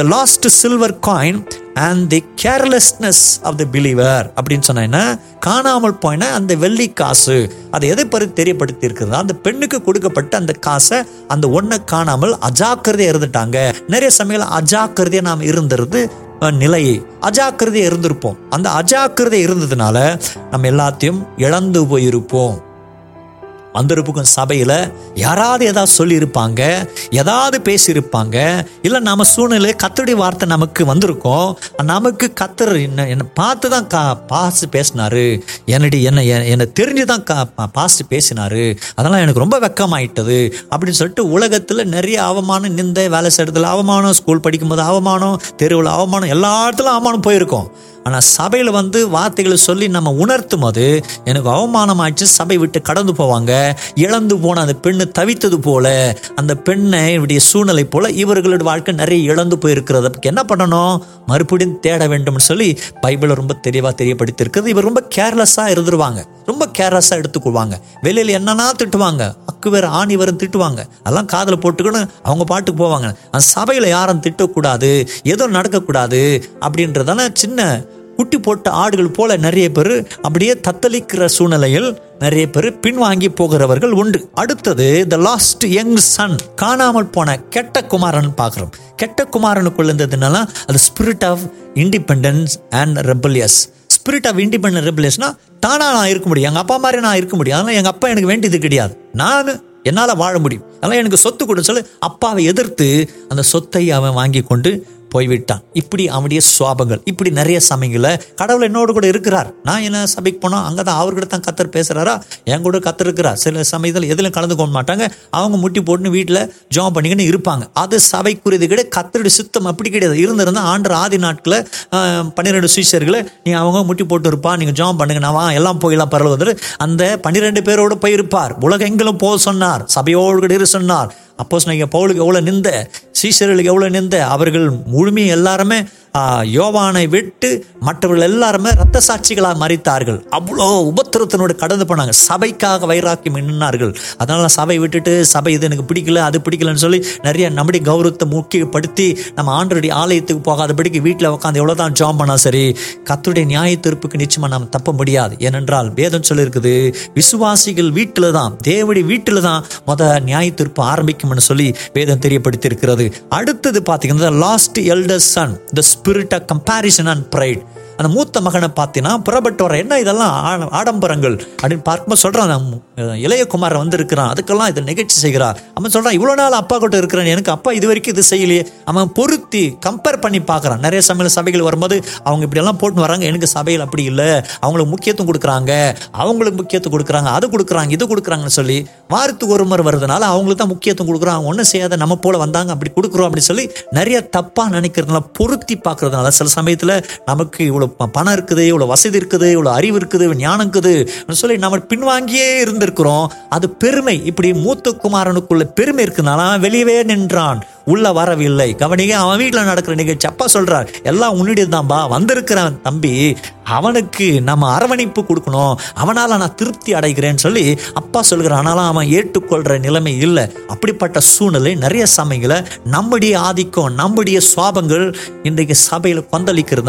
the lost silver coin and the carelessness of the believer அப்படின்னு சொன்னா என்ன, காணாமல் போயினா அந்த வெள்ளி காசு, அதை எதை பற்றி தெரியப்படுத்தி இருக்கிறது, அந்த பெண்ணுக்கு கொடுக்கப்பட்ட அந்த காசை அந்த ஒன்றை காணாமல் அஜாக்கிரதையாக இருந்துட்டாங்க. நிறைய சமயம் அஜாக்கிரதையாக நாம் இருந்துறது நிலையை, அஜாக்கிரதையாக இருந்திருப்போம். அந்த அஜாக்கிரதை இருந்ததுனால நம்ம எல்லாத்தையும் இழந்து போயிருப்போம். வந்திருப்புக்கும் சபையில் யாராவது ஏதாவது சொல்லியிருப்பாங்க, ஏதாவது பேசியிருப்பாங்க, இல்லை நம்ம சூழ்நிலை கத்தருடைய வார்த்தை நமக்கு வந்திருக்கோம். நமக்கு கத்தர் என்ன என்னை பார்த்து தான் கா பாசு பேசினார், என்னடி என்னை என்னை தெரிஞ்சு தான் கா பாசு பேசினார், அதெல்லாம் எனக்கு ரொம்ப வெக்கமாயிட்டது அப்படின்னு சொல்லிட்டு உலகத்தில் நிறைய அவமானம், நிந்தை, வேலை செய்கிறதுல அவமானம், ஸ்கூல் படிக்கும்போது அவமானம், தெருவில் அவமானம், எல்லா இடத்துலையும் அவமானம் போயிருக்கோம். ஆனால் சபையில் வந்து வார்த்தைகளை சொல்லி நம்ம உணர்த்தும் போது எனக்கு அவமானமாகிச்சு, சபை விட்டு கடந்து போவாங்க. இழந்து போன அந்த பெண்ணு தவித்தது போல, அந்த பெண்ணை இவருடைய சூழ்நிலை போல இவர்களுடைய வாழ்க்கை நிறைய இழந்து போயிருக்கிறது. அதுக்கு என்ன பண்ணணும்? மறுபடியும் தேட வேண்டும்னு சொல்லி பைபிளை ரொம்ப தெளிவாக தெரியப்படுத்தியிருக்கிறது. இவர் ரொம்ப கேர்லெஸ்ஸாக இருந்துருவாங்க, ரொம்ப கேர்லெஸ்ஸாக எடுத்துக்கொள்வாங்க. வெளியில் என்னன்னா திட்டுவாங்க, அக்கு வேறு ஆணி வரும் திட்டுவாங்க, அதெல்லாம் காதில் போட்டுக்கணும், அவங்க பாட்டுக்கு போவாங்க. அந்த சபையில் யாரும் திட்டக்கூடாது, ஏதோ நடக்கக்கூடாது அப்படின்றதால சின்ன குட்டி போட்ட ஆடுகள் போல நிறைய பேர் அப்படியே தத்தளிக்கிற சூழ்நிலையில் நிறைய பேர் பின்வாங்கி போகிறவர்கள் உண்டு. அடுத்தது த லாஸ்ட் யங் சன், காணாமல் போன கெட்ட குமாரன் பார்க்குறோம். கெட்ட குமாரனுக்குள்ள இருந்ததுனால அது spirit of independence and rebellious. Spirit of independence ரெபல்லியஸ்னா தானா நான் இருக்க முடியும், எங்கள் அப்பா மாதிரி நான் இருக்க முடியும், அதனால் எங்கள் அப்பா எனக்கு வேண்டியது கிடையாது, நான் என்னால் வாழ முடியும், அதனால் எனக்கு சொத்து கொடுன்னு சொல்லி அப்பாவை எதிர்த்து அந்த சொத்தை அவன் வாங்கி கொண்டு போய்விட்டான். இப்படி அவனுடைய சுவாபங்கள். இப்படி நிறைய சமயங்களை கடவுள் என்னோடு கூட இருக்கிறார். நான் என்ன சபைக்கு போனோம், அங்கே தான் அவர்கிட்ட தான் கத்தர் பேசுகிறாரா, என் கூட கத்தர் இருக்கிறார். சில சமயத்தில் எதிலும் கலந்து கொள்ள மாட்டாங்க, அவங்க முட்டி போட்டுன்னு வீட்டில் ஜாம் பண்ணிக்கின்னு இருப்பாங்க. அது சபைக்குரியது கிடையாது, கத்தருடைய சுத்தம் அப்படி கிடையாது. இருந்திருந்தால் ஆண்டு ஆதி நாட்களில் பன்னிரெண்டு சீஷர்களை நீ அவங்க முட்டி போட்டு இருப்பா, நீங்கள் ஜாம் பண்ணுங்க, நான் எல்லாம் போயெல்லாம் பரவல் வந்துட்டு அந்த பன்னிரெண்டு பேரோடு போயிருப்பார். உலகெங்கிலும் போக சொன்னார், சபையோடு கூட இரு சொன்னார். அப்போஸ்தலன் பவுலுக்கு எவ்வளோ நிந்த, சீஷர்களுக்கு எவ்வளோ நிந்த, அவர்கள் முழுமையும் எல்லாருமே யோவானை விட்டு மற்றவர்கள் எல்லாருமே இரத்த சாட்சிகளாக மறித்தார்கள். அவ்வளோ உபத்திரத்தினோடு கடந்து போனாங்க, சபைக்காக வைராக்கியம் நின்னார்கள். அதனால சபை விட்டுட்டு சபை இது எனக்கு பிடிக்கல அது பிடிக்கலன்னு சொல்லி நிறைய நம்முடைய கௌரவத்தை முக்கியப்படுத்தி நம்ம ஆண்டருடைய ஆலயத்துக்கு போகாதபடிக்கு வீட்டில் உட்காந்து எவ்வளோ தான் ஜாம் பண்ணால் சரி, கர்த்தருடைய நியாய தீர்ப்புக்கு நிச்சயமாக நாம் தப்ப முடியாது. ஏனென்றால் வேதம் சொல்லியிருக்குது, விசுவாசிகள் வீட்டில் தான், தேவனுடைய வீட்டில் தான் மொதல் நியாய தீர்ப்பு ஆரம்பிக்கும்னு சொல்லி வேதம் தெரியப்படுத்தி இருக்கிறது. அடுத்தது பார்த்தீங்கன்னா lost elder son, the spirit of comparison and pride. அந்த மூத்த மகனை பார்த்தீங்கன்னா புறப்பட்டு வர என்ன இதெல்லாம் ஆடம்பரங்கள் அப்படின்னு பார்க்கும்போது சொல்கிறான், இளையகுமார் வந்திருக்கிறான், அதுக்கெல்லாம் இதை நிகழ்ச்சி செய்கிறான். அவன் சொல்கிறான், இவ்வளோ நாள் அப்பா கிட்ட இருக்கிறேன், எனக்கு அப்பா இது வரைக்கும் இது செய்யலையே. அவன் பொருத்தி கம்பேர் பண்ணி பார்க்குறான். நிறைய சமையல் சபைகள் வரும்போது அவங்க இப்படியெல்லாம் போட்டு வராங்க, எனக்கு சபையில் அப்படி இல்லை, அவங்களுக்கு முக்கியத்துவம் கொடுக்குறாங்க, அவங்களுக்கு முக்கியத்துவம் கொடுக்குறாங்க, அது கொடுக்குறாங்க இது கொடுக்குறாங்கன்னு சொல்லி வாரத்துக்கு ஒரு முறை வருதுனால அவங்களுக்கு தான் முக்கியத்துவம் கொடுக்குறோம், அவங்க ஒன்றும் செய்யாத நம்ம போல் வந்தாங்க அப்படி கொடுக்குறோம் அப்படின்னு சொல்லி நிறைய தப்பாக நினைக்கிறதுனால பொருத்தி பார்க்குறதுனால சில சமயத்தில் நமக்கு இவ்வளோ பணம் இருக்குது, இவ்வளோ வசதி இருக்குது, இவ்வளோ அறிவு இருக்குது, ஞானம் இருக்குது சொல்லி நம்ம பின்வாங்கியே இருந்திருக்கிறோம். அது பெருமை. இப்படி மூத்த குமாரனுக்குள்ள பெருமை இருக்குதுனால வெளியவே நின்றான், உள்ளே வரவில்லை. கவனிக்க, அவன் வீட்டில் நடக்கிற நிகழ்ச்சி அப்பா சொல்கிறார், எல்லாம் உன்னிடையே தான்பா வந்திருக்கிறான் தம்பி, அவனுக்கு நம்ம அரவணைப்பு கொடுக்கணும், அவனால் நான் திருப்தி அடைகிறேன்னு சொல்லி அப்பா சொல்கிறான். ஆனாலும் அவன் ஏற்றுக்கொள்கிற நிலைமை இல்லை. அப்படிப்பட்ட சூழ்நிலை நிறைய சமயங்களை நம்முடைய ஆதிக்கம் நம்முடைய சுவாபங்கள் இன்றைக்கு சபையில் கொந்தளிக்கிறதுனால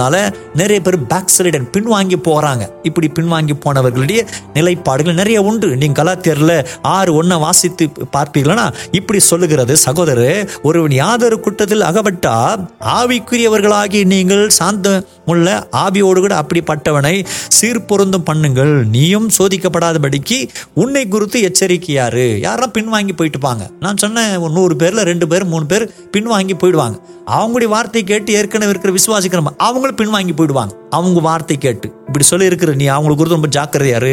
நிறைய பேர் பேக் சைடன் பின்வாங்கி போகிறாங்க. இப்படி பின்வாங்கி போனவர்களுடைய நிலைப்பாடுகள் நிறைய உண்டு. நீங்கள் கலாத்தியரில் ஆறு ஒன்றை வாசித்து பார்ப்பீங்களா, இப்படி சொல்லுகிறது, சகோதரர் ஒரு யாதொரு குற்றத்தில் அகப்பட்டா ஆவிக்குரியவர்களாகி நீங்கள் சாந்தமுள்ள ஆவியோடு கூட அப்படிப்பட்டவனை சீர்பொருந்தும் பண்ணுங்கள், நீயும் சோதிக்கப்படாதபடிக்கு உன்னை குறித்து எச்சரிக்கையாரு. யாரெல்லாம் பின்வாங்கி போயிட்டுப்பாங்க, நான் சொன்ன நூறு பேரில் ரெண்டு பேர் மூணு பேர் பின்வாங்கி போயிடுவாங்க. அவங்களுடைய வார்த்தை கேட்டு ஏற்கனவே இருக்கிற விசுவாசிக்கிற அவங்களும் பின்வாங்கி போயிடுவாங்க. அவங்க வார்த்தை கேட்டு இப்படி சொல்லி இருக்கிற, நீ அவங்களுக்கு குறித்து ரொம்ப ஜாக்கிரதையாரு,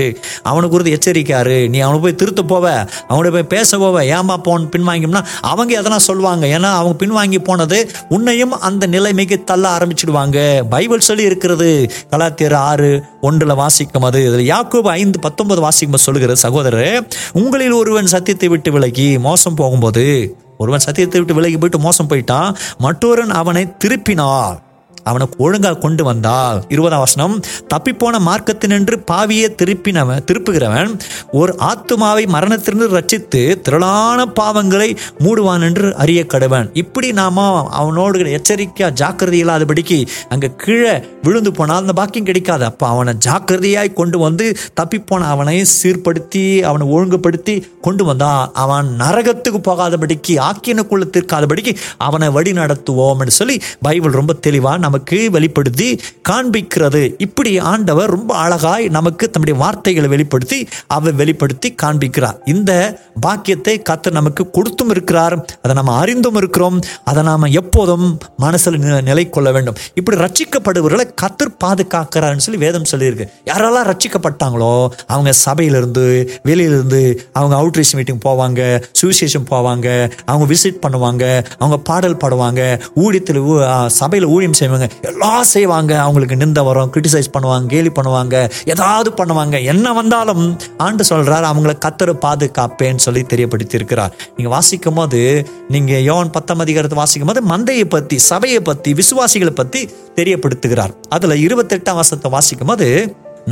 அவனுக்கு குறித்து எச்சரிக்கையாரு, நீ அவனுக்கு போய் திருத்த போவ, அவனுக்கு போய் பேச போவ, ஏமா போன் பின்வாங்கினா அவங்க எதனா சொல்லுவாங்க. ஏன்னா அவங்க பின்வாங்கி போனது உன்னையும் அந்த நிலைமைக்கு தள்ள ஆரம்பிச்சிடுவாங்க. பைபிள் சொல்லி இருக்கிறது, கலாத்தியர் ஆறு ஒன்றில் வாசிக்கும் அது, இதில் யாக்கோபு ஐந்து பத்தொன்பது வாசிக்கும் சொல்லுகிற, சகோதரர் உங்களில் ஒருவன் சத்தியத்தை விட்டு விலகி மோசம் போகும்போது, ஒருவன் சத்தியத்தை விட்டு விலகி போயிட்டு மோசம் போயிட்டான், மற்றொருவன் அவனை திருப்பினாள், அவனுக்கு ஒழுங்காக கொண்டு வந்தால், இருபதாம் வசனம், தப்பிப்போன மார்க்கத்தினின்று பாவியை திருப்பினவன் திருப்புகிறவன் ஒரு ஆத்துமாவை மரணத்திலிருந்து ரட்சித்து திரளான பாவங்களை மூடுவான் என்று அறிய கடவன். இப்படி நாம அவனோடு எச்சரிக்கையாக ஜாக்கிரதை இல்லாதபடிக்கு அங்கே கீழே விழுந்து போனால் அந்த பாக்கியம் கிடைக்காது. அப்போ அவனை ஜாக்கிரதையாய் கொண்டு வந்து தப்பிப்போன அவனை சீர்படுத்தி அவனை ஒழுங்குபடுத்தி கொண்டு வந்தான், அவன் நரகத்துக்கு போகாதபடிக்கு ஆக்கியனுக்குள்ள தீர்க்காதபடிக்கு அவனை வழி நடத்துவோம் என்று சொல்லி பைபிள் ரொம்ப தெளிவாக நமக்கு வெளிப்படுத்தி காண்பிக்கிறது. இப்படி ஆண்டவர் ரொம்ப அழகாய் நமக்கு தம்முடைய வார்த்தைகளை வெளிப்படுத்தி அவர் வெளிப்படுத்தி காண்பிக்கிறார். இந்த பாக்கியத்தை கர்த்தர் நமக்கு கொடுத்தும் இருக்கிறார், அதை நாம் அறிந்தும் இருக்கிறோம், அதை நாம் எப்போதும் மனசில் நிலை கொள்ள வேண்டும். இப்படி ரட்சிக்கப்படுபவர்களை கர்த்தர் பாதுகாக்கிறார்னு சொல்லி வேதம் சொல்லியிருக்கு. யாரெல்லாம் ரட்சிக்கப்பட்டாங்களோ அவங்க சபையிலிருந்து வெளியிலிருந்து அவங்க அவுட்ரீச் மீட்டிங் போவாங்க, சுவிசேஷம் போவாங்க, அவங்க விசிட் பண்ணுவாங்க, அவங்க பாடல் பாடுவாங்க, ஊழியத்தில் சபையில் ஊழியம் செய்வாங்க, பண்ணுவாங்க, எல்லாம் செய்வாங்க, அவங்களுக்கு நிந்த வரும், கிரிட்டிசைஸ் பண்ணுவாங்க, கேலி பண்ணுவாங்க, ஏதாவது பண்ணுவாங்க, என்ன வந்தாலும் ஆண்டு சொல்றாரு அவங்கள கத்தர் பாதுகாப்பேன்னு சொல்லி தெரியப்படுத்தி இருக்கிறார். நீங்க வாசிக்கும் போது, நீங்க யோவான் பத்தாம் அதிகாரத்தை வாசிக்கும் போது மந்தையை பத்தி, சபையை பத்தி, விசுவாசிகளை பத்தி தெரியப்படுத்துகிறார். அதுல இருபத்தி எட்டாம் வசனத்தை வாசிக்கும் போது,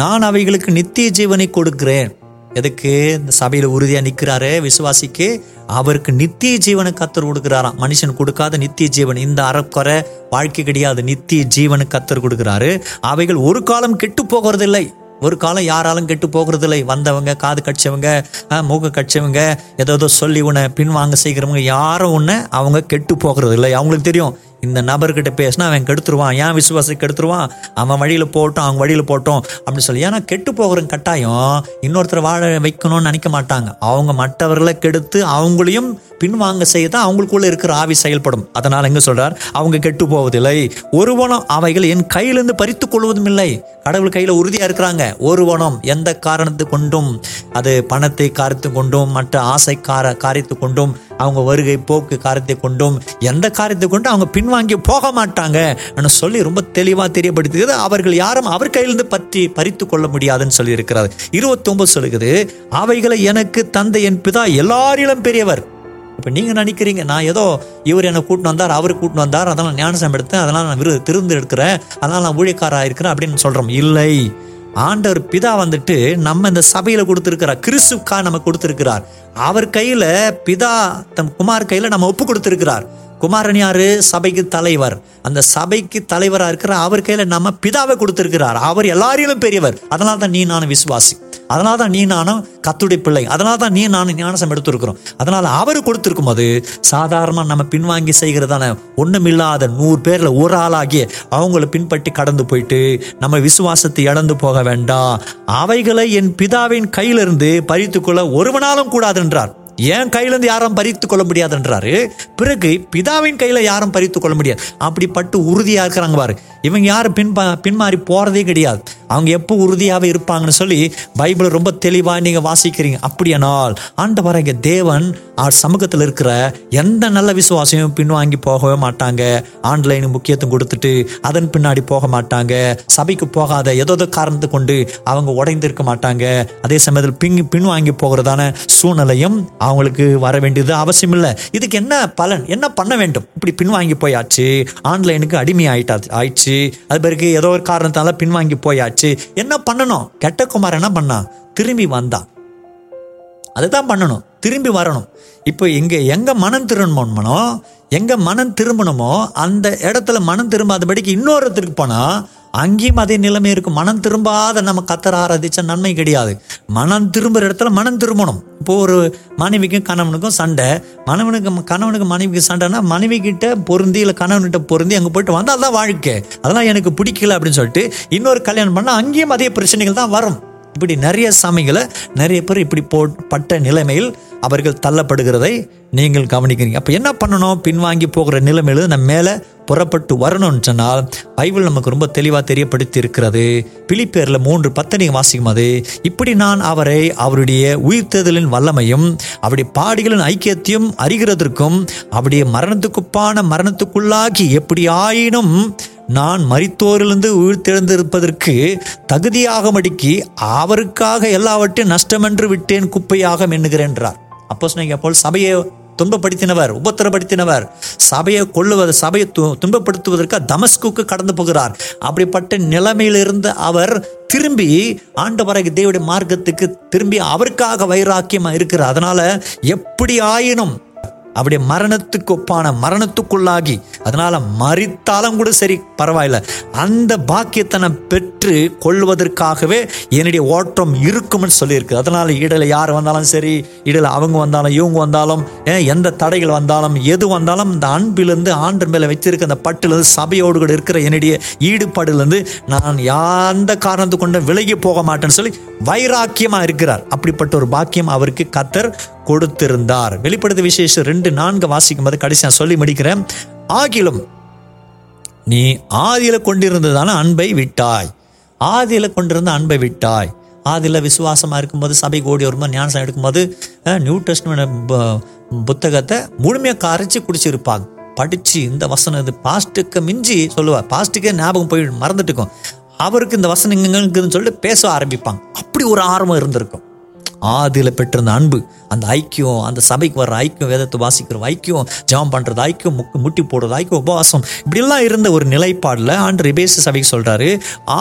நான் அவைகளுக்கு நித்திய ஜீவனை கொடுக்கிறேன். எதுக்கு? இந்த சபையில உறுதியா நிக்கிறாரு விசுவாசிக்கு, அவருக்கு நித்திய ஜீவனை கத்தர் கொடுக்கிறாராம். மனுஷன் கொடுக்காத நித்திய ஜீவன், இந்த அறக்குறை வாழ்க்கை கிடையாது, நித்திய ஜீவனை கத்தர் கொடுக்கிறாரு. அவைகள் ஒரு காலம் கெட்டு போகிறதில்லை, ஒரு காலம் யாராலும் கெட்டு போகிறதில்லை. வந்தவங்க, காது கட்சவங்க, மூக்க கட்சவங்க, ஏதோ சொல்லி உன்னை பின்வாங்க செய்கிறவங்க யாரும் உன்னை அவங்க கெட்டு போகிறதில்லை. அவங்களுக்கு தெரியும், இந்த நபர்கிட்ட பேசினா அவன் கெடுத்துருவான், ஏன் விசுவாசத்தை கெடுத்துருவான், அவன் வழியில் போட்டோம், அவங்க வழியில் போட்டோம் அப்படின்னு சொல்லி. ஏன்னா கெட்டு போகிற கட்டாயம் இன்னொருத்தர் வாழ வைக்கணும்னு நினைக்க மாட்டாங்க. அவங்க மற்றவர்களை கெடுத்து அவங்களையும் பின்வாங்க செய்தான் அவங்களுக்குள்ளே இருக்கிற ஆவி செயல்படும். அதனால் எங்கே சொல்கிறார், அவங்க கெட்டு போவதில்லை, ஒருவனம் அவைகள் என் கையிலிருந்து பறித்து கொள்வதும் இல்லை. கடவுள் கையில் உறுதியாக இருக்கிறாங்க. ஒருவனம் எந்த காரணத்து கொண்டும், அது பணத்தை காரத்து கொண்டும், மற்ற ஆசை கார காரியத்து கொண்டும், அவங்க வருகை போக்கு காரியத்தை கொண்டும், எந்த காரியத்தை கொண்டும் அவங்க பின்வாங்கி போக மாட்டாங்க சொல்லி ரொம்ப தெளிவாக தெரியப்படுத்துகிறது. அவர்கள் யாரும் அவர் கையிலிருந்து பற்றி பறித்து கொள்ள முடியாதுன்னு சொல்லி இருக்கிறார். இருபத்தி ஒன்பது சொல்லுகிறது, அவைகளை எனக்கு தந்தை என் பிதா எல்லாரிலும் பெரியவர். இப்போ நீங்கள் நினைக்கிறீங்க, நான் ஏதோ இவர் என்னை கூட்டின்னு வந்தார், அவர் கூட்டின்னு வந்தார், அதனால் நான் ஞானசாமி எடுத்தேன், அதனால் நான் விருது திருந்து எடுக்கிறேன், அதனால் நான் ஊழியக்காராக இருக்கிறேன் அப்படின்னு சொல்கிறோம். இல்லை, ஆண்டவர் பிதா வந்துட்டு நம்ம இந்த சபையில் கொடுத்துருக்கிறார், கிறிஸ்துக்கா நம்ம கொடுத்துருக்கிறார். அவர் கையில் பிதா தம் குமார் கையில் நம்ம ஒப்பு கொடுத்துருக்கிறார். குமாரன் யாரு? சபைக்கு தலைவர். அந்த சபைக்கு தலைவராக இருக்கிற அவர் கையில் நம்ம பிதாவை கொடுத்துருக்கிறார். அவர் எல்லாரையும் பெரியவர். அதனால தான் நீ நானும் விசுவாசி, அதனால தான் நீ நானும் கத்துடைய பிள்ளை, அதனால தான் நீ நானும் ஞானசம் எடுத்துருக்கிறோம். அதனால் அவர் கொடுத்துருக்கும் போது சாதாரணமாக நம்ம பின்வாங்கி செய்கிறதான ஒன்றுமில்லாத நூறு பேரில் ஒரு ஆளாகி அவங்கள பின்பற்றி கடந்து போயிட்டு நம்ம விசுவாசத்தை இழந்து போக வேண்டாம். அவைகளை என் பிதாவின் கையிலிருந்து பறித்துக்கொள்ள ஒருவனாலும் கூடாதுன்றார். என் கையிலிருந்து யாரும் பறித்து கொள்ள முடியாது என்றாரு. பிறகு பிதாவின் கையில் யாரும் பறித்து கொள்ள முடியாது. அப்படிப்பட்டு உறுதியாக இருக்கிறாங்க பாரு. இவங்க யாரும் பின்பா பின்மாறி போகிறதே கிடையாது. அவங்க எப்போ உறுதியாகவே இருப்பாங்கன்னு சொல்லி பைபிளை ரொம்ப தெளிவாக நீங்கள் வாசிக்கிறீங்க. அப்படியானால் ஆண்டவராகிய தேவன் அவர் சமூகத்தில் இருக்கிற எந்த நல்ல விசுவாசமும் பின்வாங்கி போகவே மாட்டாங்க. ஆன்லைனுக்கு முக்கியத்துவம் கொடுத்துட்டு அதன் பின்னாடி போக மாட்டாங்க. சபைக்கு போகாத ஏதோ ஏதோ காரணத்தை கொண்டு அவங்க உடைந்திருக்க மாட்டாங்க. அதே சமயத்தில் பின் பின்வாங்கி போகிறதான சூழ்நிலையும் அவங்களுக்கு வர வேண்டியது அவசியம் இல்லை. இதுக்கு என்ன பலன், என்ன பண்ண வேண்டும்? இப்படி பின்வாங்கி போயாச்சு, ஆன்லைனுக்கு அடிமை ஆயிட்டா ஆயிடுச்சு, அது பிறகு ஏதோ ஒரு காரணத்தால பின்வாங்கி போயாச்சு, என்ன பண்ணணும்? கெட்ட குமார் என்ன பண்ணா? திரும்பி வந்தா. அதுதான் பண்ணணும், திரும்பி வரணும். இப்போ இங்க எங்க மனம் திரும்பணுமோ, எங்க மனம் திரும்பணுமோ அந்த இடத்துல மனம் திரும்பாதபடிக்கு இன்னொருத்தருக்கு போனா அங்கேயும் அதே நிலைமை இருக்கும். மனம் திரும்பாத நம்ம கத்தர ஆராதிச்ச நன்மை கிடையாது. மனம் திரும்புகிற இடத்துல மனம் திரும்பணும். இப்போ ஒரு மனைவிக்கும் கணவனுக்கும் சண்டை, மனைவனுக்கு கணவனுக்கு மனைவிக்கு சண்டைனா மனைவிக்கிட்ட பொருந்தி இல்லை கணவன்கிட்ட பொருந்தி அங்கே போயிட்டு வந்தால் அதுதான் வாழ்க்கை, அதெல்லாம் எனக்கு பிடிக்கல அப்படின்னு சொல்லிட்டு இன்னொரு கல்யாணம் பண்ணால் அங்கேயும் அதே பிரச்சனைகள் தான் வரும். இப்படி நிறைய சாமிகளை நிறைய பேர் இப்படி போட்ட நிலைமையில் அவர்கள் தள்ளப்படுகிறதை நீங்கள் கவனிக்கிறீங்க. அப்போ என்ன பண்ணணும்? பின்வாங்கி போகிற நிலைமையிலிருந்து நம்ம மேலே புறப்பட்டு வரணும்னு சொன்னால் பைபிள் நமக்கு ரொம்ப தெளிவாக தெரியப்படுத்தி இருக்கிறது. பிலிப்பியரில் மூன்று பத்து நீங்கள் வாசிக்கும் போது, இப்படி நான் அவரை அவருடைய உயிர்த்தெழுதலின் வல்லமையும் அவருடைய பாடுகளின் ஐக்கியத்தையும் அறிகிறதற்கும் அவருடைய மரணத்துக்குப்பான மரணத்துக்குள்ளாகி எப்படி ஆயினும் நான் மரித்தோரிலிருந்து உயிர்த்தெழுந்திருப்பதற்கு தகுதியாக மடிக்கி அவருக்காக எல்லாவற்றையும் நஷ்டமென்று விட்டேன் குப்பையாக எண்ணுகிறேன் என்றார். அப்போஸ்தலனாகிய பவுல் சபையை துன்பப்படுத்தினவர், உபத்திரப்படுத்தினவர், சபையை கொள்ளுவது, சபையை துன்பப்படுத்துவதற்கு தமஸ்குக்கு கடந்து போகிறார். அப்படிப்பட்ட நிலைமையிலிருந்து அவர் திரும்பி ஆண்டவராகிய தேவனுடைய மார்க்கத்துக்கு திரும்பி அவருக்காக வைராக்கியமாக இருக்கிறார். அதனால எப்படி ஆயினும் அவருடைய மரணத்துக்கு ஒப்பான மரணத்துக்குள்ளாகி, அதனால மறித்தாலும் கூட சரி பரவாயில்ல, அந்த பாக்கியத்தனை பெற்று கொள்வதற்காகவே என்னுடைய ஓட்டம் இருக்கும்னு சொல்லியிருக்கு. அதனால இடையில யார் வந்தாலும் சரி, இடையில அவங்க வந்தாலும் இவங்க வந்தாலும், எந்த தடைகள் வந்தாலும் எது வந்தாலும் இந்த அன்பிலிருந்து ஆண்டு மேலே வச்சிருக்க அந்த பட்டிலிருந்து சபையோடு கூட இருக்கிற என்னுடைய ஈடுபாடுலேருந்து நான் எந்த காரணத்து கொண்டு விலகி போக மாட்டேன்னு சொல்லி வைராக்கியமாக இருக்கிறார். அப்படிப்பட்ட ஒரு பாக்கியம் அவருக்கு கத்தர் கொடுத்திருந்தார். வெளிப்படுத்த விசேஷம் ரெண்டு நான்கு வாசிக்கும் போது கடைசியா சொல்லி முடிக்கிறேன். ஆகிலும் நீ ஆதியில கொண்டிருந்ததான அன்பை விட்டாய். ஆதியில கொண்டிருந்த அன்பை விட்டாய். ஆதியில விசுவாசமா இருக்கும்போது சபை கோடி வரும்போது ஞானசாமி எடுக்கும்போது நியூ டெஸ்ட்மென்ட் புத்தகத்தை முழுமையாக கரைச்சி குடிச்சிருப்பாங்க. படிச்சு இந்த வசனம் இது பாஸ்ட்டுக்கு மிஞ்சி சொல்லுவார், பாஸ்ட்டுக்கே ஞாபகம் போய் மறந்துட்டுக்கும், அவருக்கு இந்த வசனங்களுக்குன்னு சொல்லிட்டு பேச ஆரம்பிப்பாங்க. அப்படி ஒரு ஆர்வம் இருந்திருக்கும். ஆதியில் பெற்றிருந்த அன்பு, அந்த ஐக்கியம், அந்த சபைக்கு வர்ற ஐக்கியம், வேதத்தை வாசிக்கிற ஐக்கியம், ஜெபம் பண்ணுறது ஐக்கியம், முக்கு முட்டி போடுறது ஐக்கியம், உபவாசம், இப்படிலாம் இருந்த ஒரு நிலைப்பாடில் ஆண்டவர் எபேசிய சபைக்கு சொல்கிறாரு,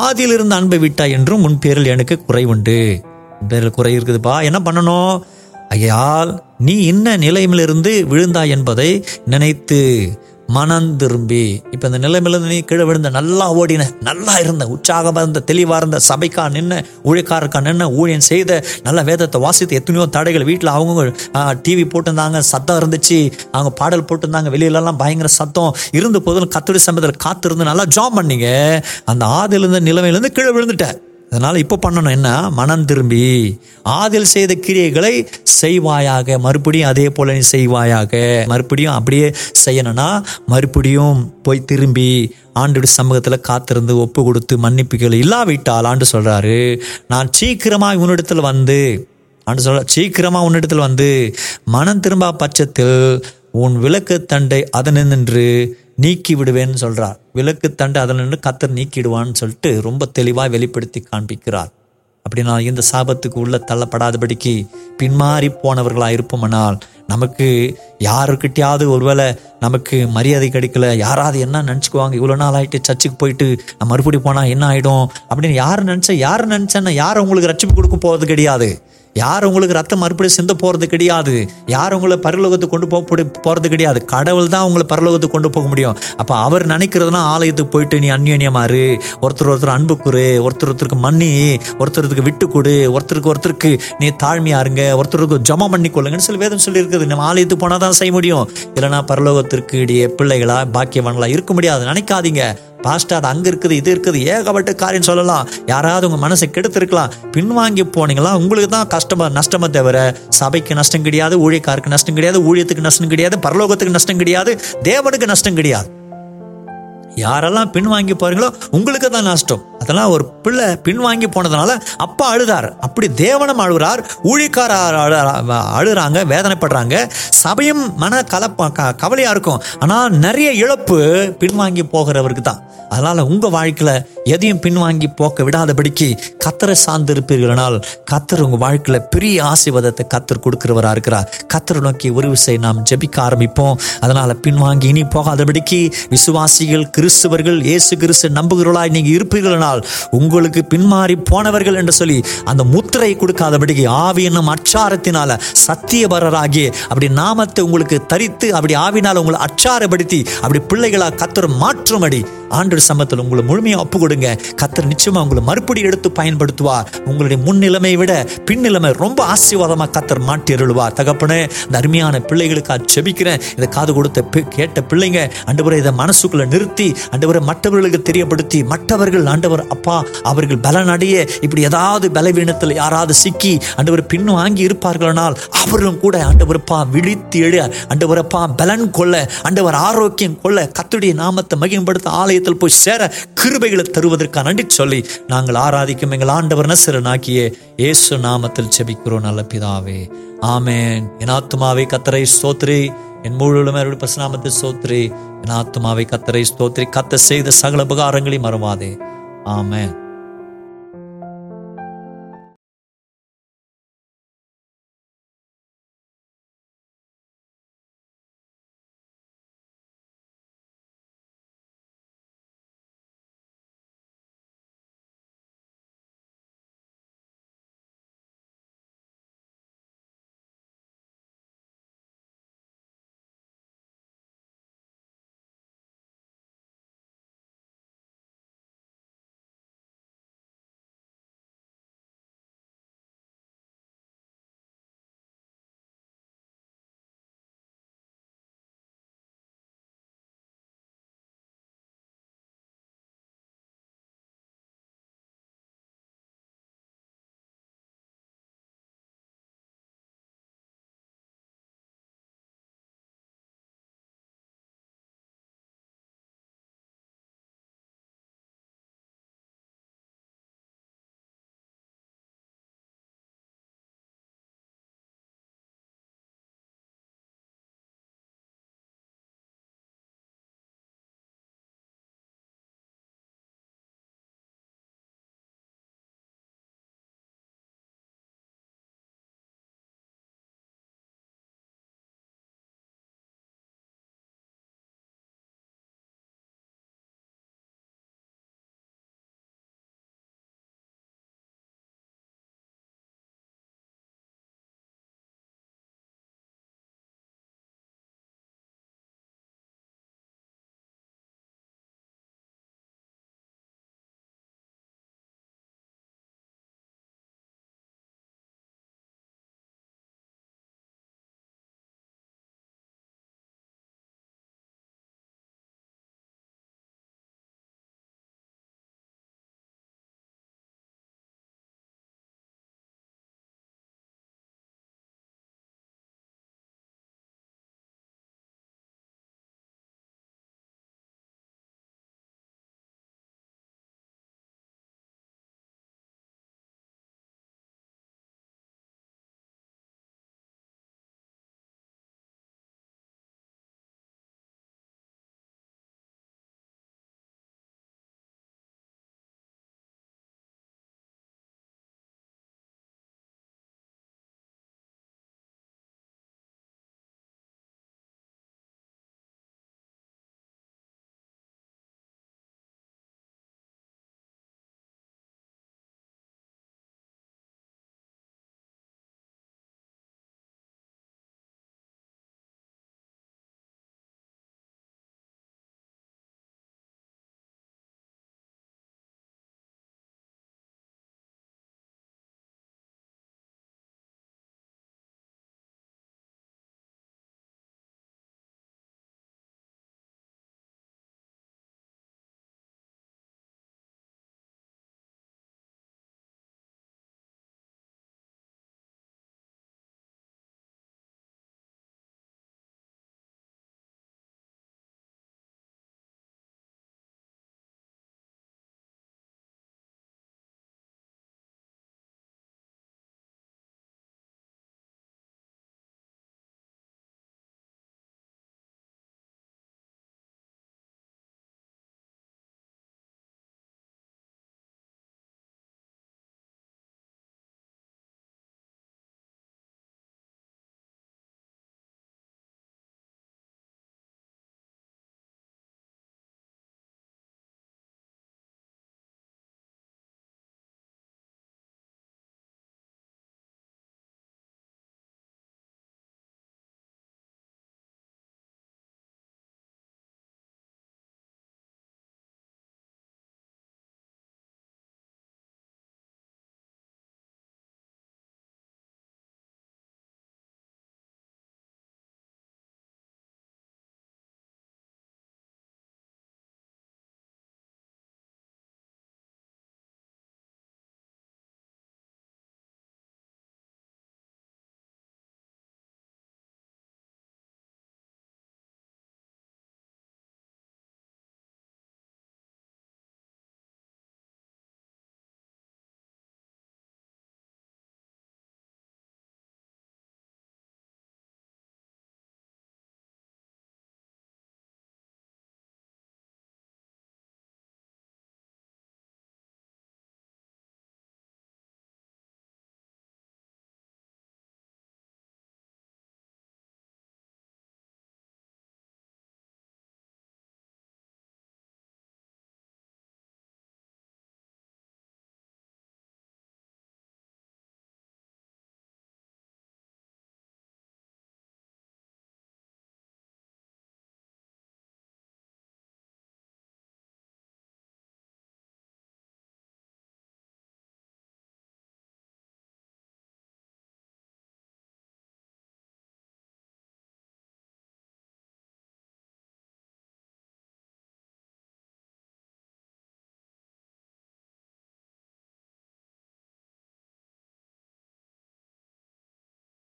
ஆதியில் இருந்த அன்பை விட்டாய் என்றும் உன் பேரில் எனக்கு குறைவுண்டு. உன் பேரில் குறை இருக்குதுப்பா, என்ன பண்ணணும்? ஐயால் நீ என்ன நிலைமையிலிருந்து விழுந்தாய் என்பதை நினைத்து மனம் திரும்பி, இப்போ இந்த நிலைமையிலிருந்து நீ கீழே விழுந்த, நல்லா ஓடின, நல்லா இருந்த, உற்சாகமாக இருந்த, தெளிவாக இருந்த, சபைக்கா நின்ன, ஊழியக்காரருக்கா நின்ன, ஊழியம் செய்த, நல்லா வேதத்தை வாசித்து, எத்தனையோ தடைகள், வீட்டில் அவங்கவுங்க டிவி போட்டிருந்தாங்க, சத்தம் இருந்துச்சு, அவங்க பாடல் போட்டிருந்தாங்க, வெளியிலலாம் பயங்கர சத்தம் இருந்த போதும் கத்தோடைய சமயத்தில் காத்திருந்து நல்லா ஜாப் பண்ணிங்க. அந்த ஆதிலிருந்த நிலைமையிலேருந்து கீழே விழுந்துட்டேன், அதனால் இப்போ பண்ணணும் என்ன? மனம் திரும்பி ஆதில் செய்த கிரியைகளை செய்வாயாக, மறுபடியும் அதே போல நீ செய்வாயாக. மறுபடியும் அப்படியே செய்யணும்னா மறுபடியும் போய் திரும்பி ஆண்டோட சமூகத்தில் காத்திருந்து ஒப்பு கொடுத்து மன்னிப்புகள் இல்லாவிட்டால், ஆண்டு சொல்கிறாரு, நான் சீக்கிரமாக உன்னிடத்தில் வந்து, ஆண்டு சொல்ற சீக்கிரமாக உன்னிடத்தில் வந்து மனம் திரும்பா பட்சத்தில் உன் விளக்கு தண்டை அதனை நின்று நீக்கி விடுவேன்னு சொல்கிறார். விளக்கு தண்டு அதில் நின்று கத்தர் நீக்கிடுவான்னு சொல்லிட்டு ரொம்ப தெளிவாக வெளிப்படுத்தி காண்பிக்கிறார். அப்படின்னா இந்த சாபத்துக்கு உள்ள தள்ளப்படாதபடிக்கு பின்மாறி போனவர்களாக இருப்போம்னால், நமக்கு யாருக்கிட்டையாவது ஒருவேளை நமக்கு மரியாதை கிடைக்கல, யாராவது என்ன நினச்சிக்குவாங்க, இவ்வளோ நாள் ஆகிட்டு சர்ச்சுக்கு போயிட்டு நான் மறுபடி போனால் என்ன ஆகிடும் அப்படின்னு யார் நினச்சா, யார் நினச்சேன்னா யார் உங்களுக்கு ரட்சிப்பு கொடுக்க போகிறது கிடையாது, யார் உங்களுக்கு ரத்தம் மறுபடியும் சிந்த போகிறது கிடையாது, யார் உங்களை பரலோகத்துக்கு கொண்டு போக போகிறது கிடையாது. கடவுள் தான் உங்களை பரலோகத்துக்கு கொண்டு போக முடியும். அப்போ அவர் நினைக்கிறதுனா ஆலயத்துக்கு போயிட்டு நீ அந்யோன்யமாறு, ஒருத்தர் ஒருத்தர் அன்பு கூறு, ஒருத்தர் ஒருத்தருக்கு மன்னி, ஒருத்தருக்கு விட்டு கொடு, ஒருத்தருக்கு ஒருத்தருக்கு நீ தாழ்மையா இருங்க, ஒருத்தருக்கு ஜமா பண்ணி கொள்ளுங்கன்னு சொல்லி வேதம் சொல்லி இருக்குது. நம்ம ஆலயத்துக்கு போனால் தான் செய்ய முடியும், இல்லைனா பரலோகத்திற்கு இடையே பிள்ளைகளா பாக்கியவான்களா இருக்க முடியாது. நினைக்காதீங்க பாஸ்டா அது அங்கே இருக்குது இது இருக்குது ஏகப்பட்ட காரியம் சொல்லலாம், யாராவது உங்கள் மனசை கெடுத்துருக்கலாம், பின்வாங்கி போனீங்களா உங்களுக்கு தான் கஷ்டமாக நஷ்டமாக தவிர சபைக்கு நஷ்டம் கிடையாது, ஊழியக்காருக்கு நஷ்டம் கிடையாது, ஊழியத்துக்கு நஷ்டம் கிடையாது, பரலோகத்துக்கு நஷ்டம் கிடையாது, தேவனுக்கு நஷ்டம் கிடையாது. யாரெல்லாம் பின்வாங்கி போறீங்களோ உங்களுக்கு தான் நஷ்டம். அதெல்லாம் ஒரு பிள்ளை பின்வாங்கி போனதுனால அப்பா அழுதார், அப்படி தேவனும் அழுகிறார், ஊழிக்கார அழுகிறாங்க, வேதனைப்படுறாங்க, சபையும் மன கலப்ப கவலையாக இருக்கும். ஆனால் நிறைய இழப்பு பின்வாங்கி போகிறவருக்கு தான். அதனால் உங்கள் வாழ்க்கையில் எதையும் பின்வாங்கி போக்க விடாதபடிக்கு கத்தரை சார்ந்து இருப்பீர்களானால் கத்தர் உங்கள் வாழ்க்கையில் பெரிய ஆசீர்வாதத்தை கத்தர் கொடுக்கிறவராக இருக்கிறார். கத்தரை நோக்கி உறவு செய்ய நாம் ஜெபிக்க ஆரம்பிப்போம். அதனால் பின்வாங்கி இனி போகாதபடிக்கு விசுவாசிகள் கிறிஸ்துவர்கள் இயேசு கிறிஸ்து நம்புகிறவர்களாய் நீங்கள் இருப்பீர்களானால் உங்களுக்கு பின்மாறி போனவர்கள் என்று சொல்லி அந்த முத்திரை கொடுக்காதபடிக்கு ஆவியினும் அச்சாரத்தினால சத்தியபரராகி அப்படி நாமத்தை உங்களுக்கு தரித்து அப்படி ஆவினால் உங்களை அச்சாரப்படுத்தி அப்படி பிள்ளைகளாக கத்தர் மாற்றும்படி ஆண்டு சமத்தில் உங்களை முழுமையாக ஒப்பு கொடுங்க. கத்தர் நிச்சயமாக உங்களை மறுபடியும் எடுத்து பயன்படுத்துவார். உங்களுடைய முன்னிலைமையை விட பின்னிலைமை ரொம்ப ஆசீர்வாதமாக கத்தர் மாற்றி அருள்வார். தகப்பனே, இந்த அருமையான பிள்ளைகளுக்காக ஜெபிக்கிறேன். இதை காது கொடுத்த கேட்ட பிள்ளைங்க ஆண்டவரே இதை மனசுக்குள்ள நிறுத்தி ஆண்டவரை மற்றவர்களுக்கு தெரியப்படுத்தி மற்றவர்கள் ஆண்டவர் அப்பா அவர்கள் பலனடைய இப்படி ஏதாவது பலவீனத்தில் யாராவது சிக்கி ஆண்டவர் பின் வாங்கி இருப்பார்களானால் அவர்களும் கூட ஆண்டவரப்பா விழித்து எழ, ஆண்டவரப்பா பலன் கொள்ள, ஆண்டவர் ஆரோக்கியம் கொள்ள, கத்துடைய நாமத்தை மகிமைப்படுத்த ஆலை போய் சேர கிருபைகளை தருவதற்காக நன்றி சொல்லி நாங்கள் ஆராதிக்கும் எங்கள் ஆண்டவர் நசரனாகிய இயேசு நாமத்தில் ஜெபிக்கிறோம் நல்ல பிதாவே, ஆமென். என் ஆத்துமாவை கத்தரை ஸ்தோத்திரி, என் முழுவதுமே பரிசுநாமத்தை ஸ்தோத்திரி, என் ஆத்துமாவை கத்தரை ஸ்தோத்திரி, கத்த செய்த சகல உபகாரங்களையும் மறவாதே. ஆமென்.